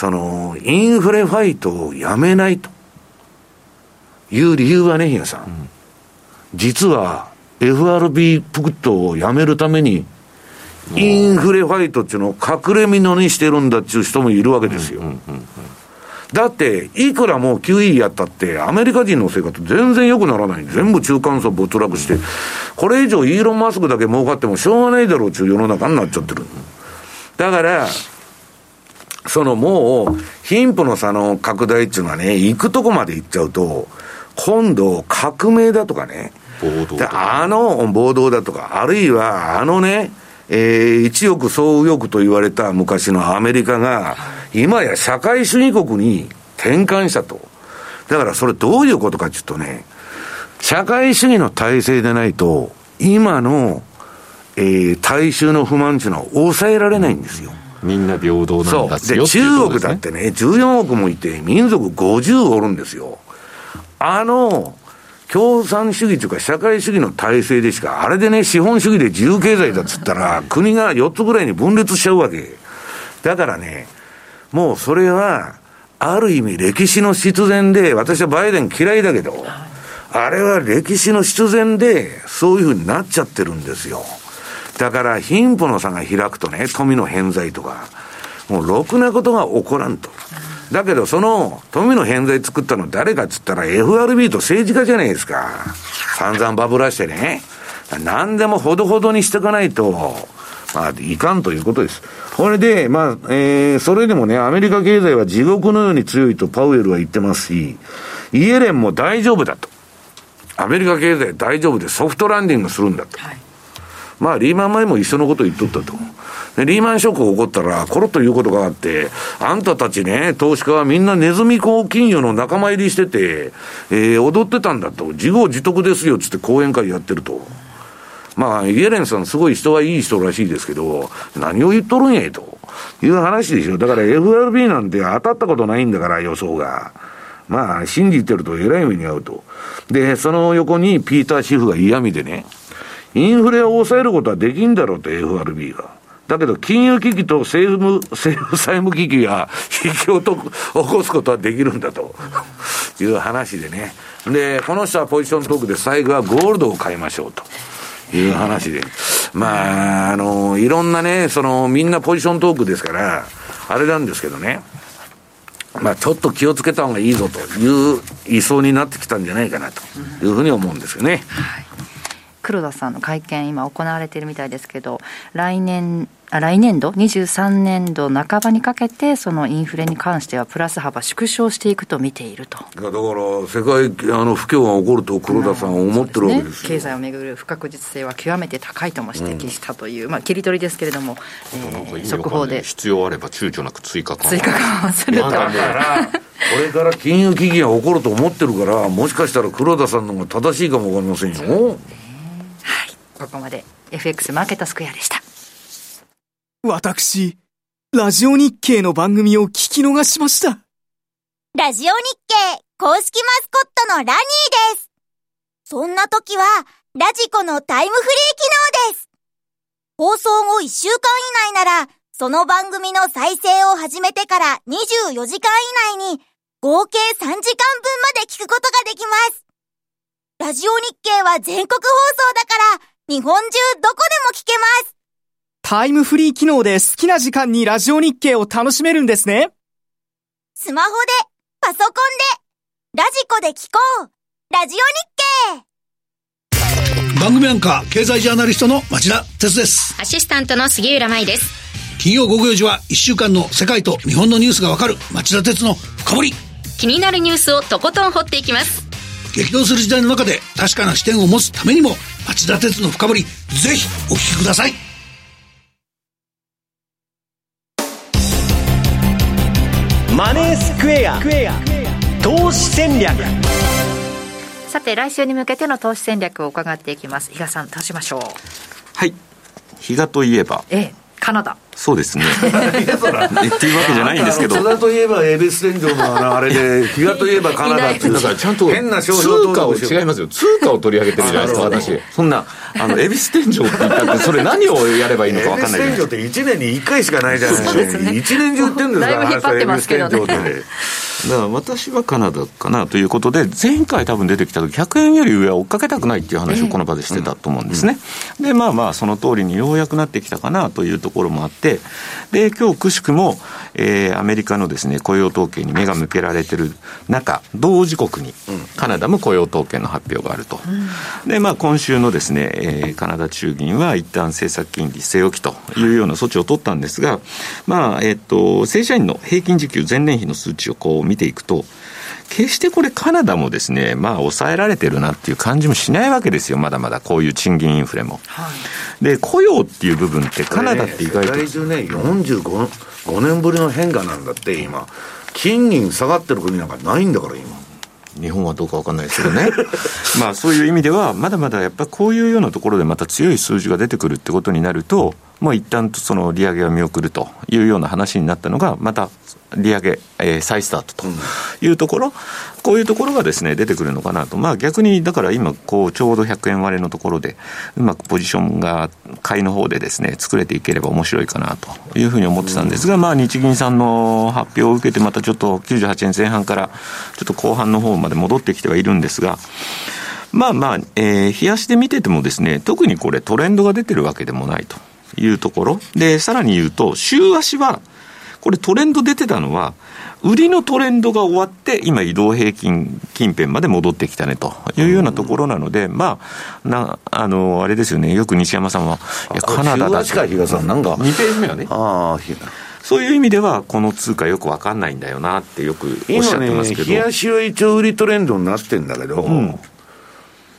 ンフレファイトをやめないという理由はね、比嘉さん、実は FRB プットをやめるためにインフレファイトっていうのを隠れみのにしてるんだっていう人もいるわけですよ、うんうんうんうん。だっていくらもう QE やったってアメリカ人の生活全然良くならない。全部中間層没落して、これ以上イーロンマスクだけ儲かってもしょうがないだろうっていう世の中になっちゃってる。だからそのもう貧富の差の拡大っていうのはね、行くとこまで行っちゃうと今度革命だとかね、暴動だとか、あるいはね、一億総右翼と言われた昔のアメリカが今や社会主義国に転換したと。だからそれどういうことかちょっとね、社会主義の体制でないと今の、大衆の不満というのは抑えられないんですよ、うん、みんな平等なんだってよ。そうで、中国だってね14億もいて民族50おるんですよ。共産主義というか社会主義の体制でしか、あれでね資本主義で自由経済だっつったら国が4つぐらいに分裂しちゃうわけだからね、もうそれはある意味歴史の必然で、私はバイデン嫌いだけどあれは歴史の必然でそういうふうになっちゃってるんですよ。だから貧富の差が開くとね、富の偏在とかもうろくなことが起こらんと。だけどその富の偏在作ったの誰かっつったら FRB と政治家じゃないですか。散々バブらしてね、何でもほどほどにしていかないと、まあ、いかんということです。これで、それでもねアメリカ経済は地獄のように強いとパウエルは言ってますし、イエレンも大丈夫だと、アメリカ経済大丈夫でソフトランディングするんだと、はい、まあリーマン前も一緒のこと言っとったと。でリーマンショックが起こったらコロッということがあって、あんたたちね投資家はみんなネズミ講金融の仲間入りしてて、踊ってたんだと、自業自得ですよっつって講演会やってると。まあイエレンさんすごい人はいい人らしいですけど、何を言っとるんやいという話でしょ。だから FRB なんて当たったことないんだから、予想がまあ信じてるとえらい目に遭うと。でその横にピーター・シフが嫌味でね、インフレを抑えることはできんだろうと FRB が。だけど金融危機と政府債務危機が引き起こすことはできるんだという話でね。でこの人はポジショントークで最後はゴールドを買いましょうという話で、まあいろんなねそのみんなポジショントークですからあれなんですけどね、まあちょっと気をつけた方がいいぞという位相になってきたんじゃないかなというふうに思うんですよね、はい。黒田さんの会見今行われているみたいですけど、来年度23年度半ばにかけてそのインフレに関してはプラス幅縮小していくと見ていると。だから世界不況が起こると黒田さんは思ってるわけですよ、そうですね、経済をめぐる不確実性は極めて高いとも指摘したという、切り取りですけれども、速報で必要あれば躊躇なく追加緩和すると、これから金融危機が起こると思ってるから、もしかしたら黒田さんの方が正しいかもわかりませんよ。ここまで FX マーケットスクエアでした。私、ラジオ日経の番組を聞き逃しました。ラジオ日経公式マスコットのラニーです。そんな時はラジコのタイムフリー機能です。放送後1週間以内ならその番組の再生を始めてから24時間以内に合計3時間分まで聞くことができます。ラジオ日経は全国放送だから日本中どこでも聞けます。タイムフリー機能で好きな時間にラジオ日経を楽しめるんですね。スマホでパソコンでラジコで聞こう、ラジオ日経。番組アンカー経済ジャーナリストの町田哲です。アシスタントの杉浦舞です。金曜午後4時は1週間の世界と日本のニュースがわかる町田哲の深掘り。気になるニュースをとことん掘っていきます。激動する時代の中で確かな視点を持つためにも町田鉄の深掘り、ぜひお聞きください。マネースクエア投資戦略。さて来週に向けての投資戦略を伺っていきます。比嘉さん、どうしましょう。はい、比嘉といえば、カナダ。そうですね言っていうわけじゃないんですけど、津田といえば恵比寿天井のあれで比嘉といえばカナダってだからちゃんと変な商標通貨を違いますよ、通貨を取り上げてるじゃないですか私そんな恵比寿天井って言ったってそれ何をやればいいのか分かんない。恵比寿天井って1年に1回しかないじゃないですか、ね、1年中売ってるんですからだいぶ引っ張ってますけどねだから私はカナダかなということで、前回多分出てきた時100円より上は追っかけたくないっていう話をこの場でしてたと思うんですね、でまあその通りにようやくなってきたかなというところもあって、で今日くしくも、アメリカのですね雇用統計に目が向けられてる中、同時刻にカナダも雇用統計の発表があると、で今週のですね、カナダ中銀は一旦政策金利据え置きというような措置を取ったんですが、正社員の平均時給前年比の数値をこう見ていくと、決してこれカナダもですね、抑えられてるなっていう感じもしないわけですよ。まだまだこういう賃金インフレも、はい、で雇用っていう部分ってカナダって意外と、ね、世界中ね45年ぶりの変化なんだって。今賃金下がってる国なんかないんだから今。日本はどうか分かんないですけどねそういう意味ではまだまだやっぱりこういうようなところでまた強い数字が出てくるってことになると、もう一旦その利上げは見送るというような話になったのが、また利上げ、再スタートというところ、こういうところがですね出てくるのかなと。逆にだから今こうちょうど100円割れのところでうまくポジションが買いの方でですね作れていければ面白いかなというふうに思ってたんですが、日銀さんの発表を受けてまたちょっと98円前半からちょっと後半の方まで戻ってきてはいるんですが、冷やしで見ててもですね特にこれトレンドが出てるわけでもないというところで、さらに言うと週足はこれトレンド出てたのは売りのトレンドが終わって今移動平均近辺まで戻ってきたねというようなところなので、あれですよね、よく西山さんはカナダだって2ページ目はね、そういう意味ではこの通貨よく分かんないんだよなってよくおっしゃってますけど、今ね冷やしは一応売りトレンドになってんだけど、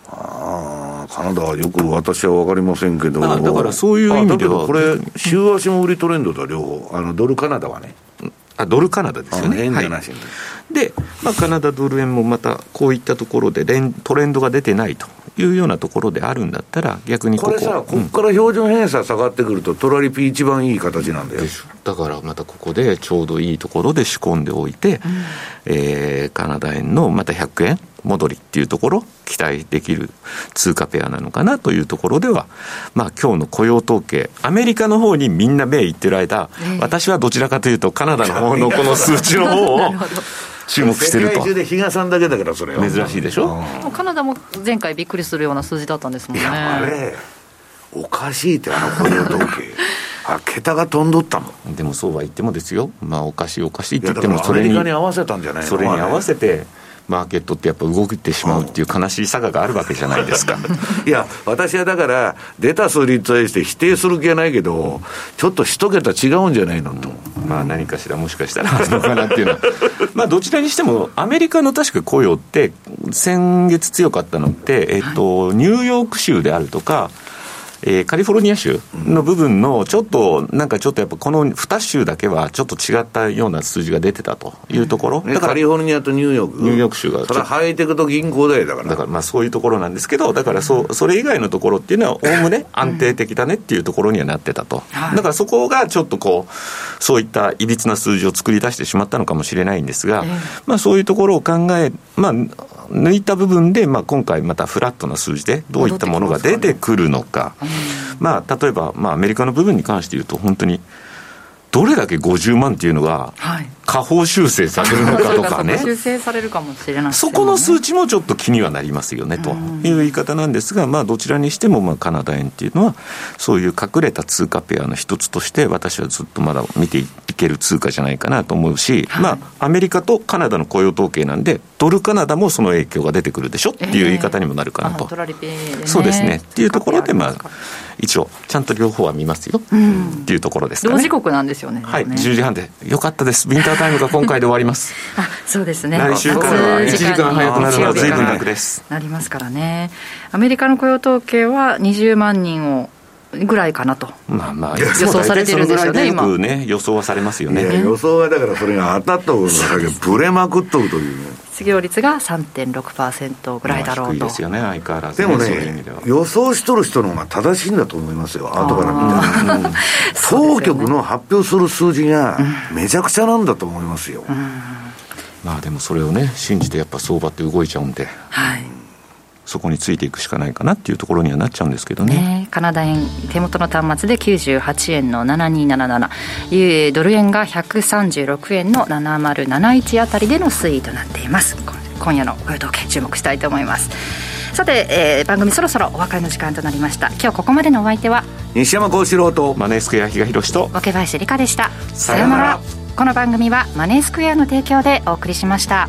カナダはよく私は分かりませんけど、だからそういう意味ではこれ週足も売りトレンドだ両方、ドルカナダはね、ドルカナダですよね、変な話で、カナダドル円もまたこういったところでトレンドが出てないというようなところであるんだったら、逆にこれさ、ここから標準偏差下がってくるとトラリピ一番いい形なんだよ。だからまたここでちょうどいいところで仕込んでおいて、カナダ円のまた100円戻りっていうところ期待できる通貨ペアなのかなというところでは、今日の雇用統計アメリカの方にみんな目いってる間、私はどちらかというとカナダの方のこの数値の方を注目してると。世界中で比嘉さんだけだから、それは珍しいでしょ。でもカナダも前回びっくりするような数字だったんですもんね。いやあれおかしいって、雇用統計桁が飛んどったもん。でもそうは言ってもですよ、おかしいって言っても、それにアメリカに合わせたんじゃないの。それに合わせてマーケットってやっぱ動いてしまうっていう悲しい差があるわけじゃないですかいや私はだから出た数率に対して否定する気はないけど、ちょっと一桁違うんじゃないのと、何かしらもしかしたらあるのかなっていうのはどちらにしてもアメリカの確か雇用って先月強かったのって、ニューヨーク州であるとかカリフォルニア州の部分のちょっとなんかちょっとやっぱこの2州だけはちょっと違ったような数字が出てたというところ、だからカリフォルニアとニューヨーク州がそれはハイテクと銀行代だから、そういうところなんですけど、だからそれ以外のところっていうのはおおむね安定的だねっていうところにはなってたと、だからそこがちょっとそういったいびつな数字を作り出してしまったのかもしれないんですが、そういうところを考え抜いた部分で、今回またフラットな数字でどういったものが出てくるのか、例えば、アメリカの部分に関して言うと本当にどれだけ50万っていうのが下方修正されるのかとかね修正されるかもしれない、そこの数値もちょっと気にはなりますよねという言い方なんですが、どちらにしてもカナダ円っていうのはそういう隠れた通貨ペアの一つとして私はずっとまだ見ていける通貨じゃないかなと思うし、アメリカとカナダの雇用統計なんでドルカナダもその影響が出てくるでしょっていう言い方にもなるかなと、トラリピーね、そうですねっていうところで、一応ちゃんと両方は見ますよっていうところですかね。同時刻なんですよね。10時半でよかったです。ウィンタータイムが今回で終わりますそうですね、来週からは1時間早くなるのは随分楽ですなりますからね。アメリカの雇用統計は20万人をぐらいかなと、まあまあ、予想されてるんですよね、今。予想はされますよね。予想はだからそれが当たったことだけブレまくっとるというね。失業率が 3.6% ぐらいだろうと。低いですよね、相変わらず。でもね、そういう意味では予想しとる人の方が正しいんだと思いますよ、後から見たら、ね、当局の発表する数字がめちゃくちゃなんだと思いますよ、うんうん。まあでもそれをね信じてやっぱ相場って動いちゃうんで、はい、そこについていくしかないかなっていうところにはなっちゃうんですけど ね。カナダ円手元の端末で98円の7277、ドル円が136円の7071あたりでの推移となっています。今夜の雇用統計注目したいと思います。さて、番組そろそろお別れの時間となりました。今日ここまでのお相手は西山孝四郎とマネースクエア比嘉宏と桶林理香でした。さようなら。この番組はマネースクエアの提供でお送りしました。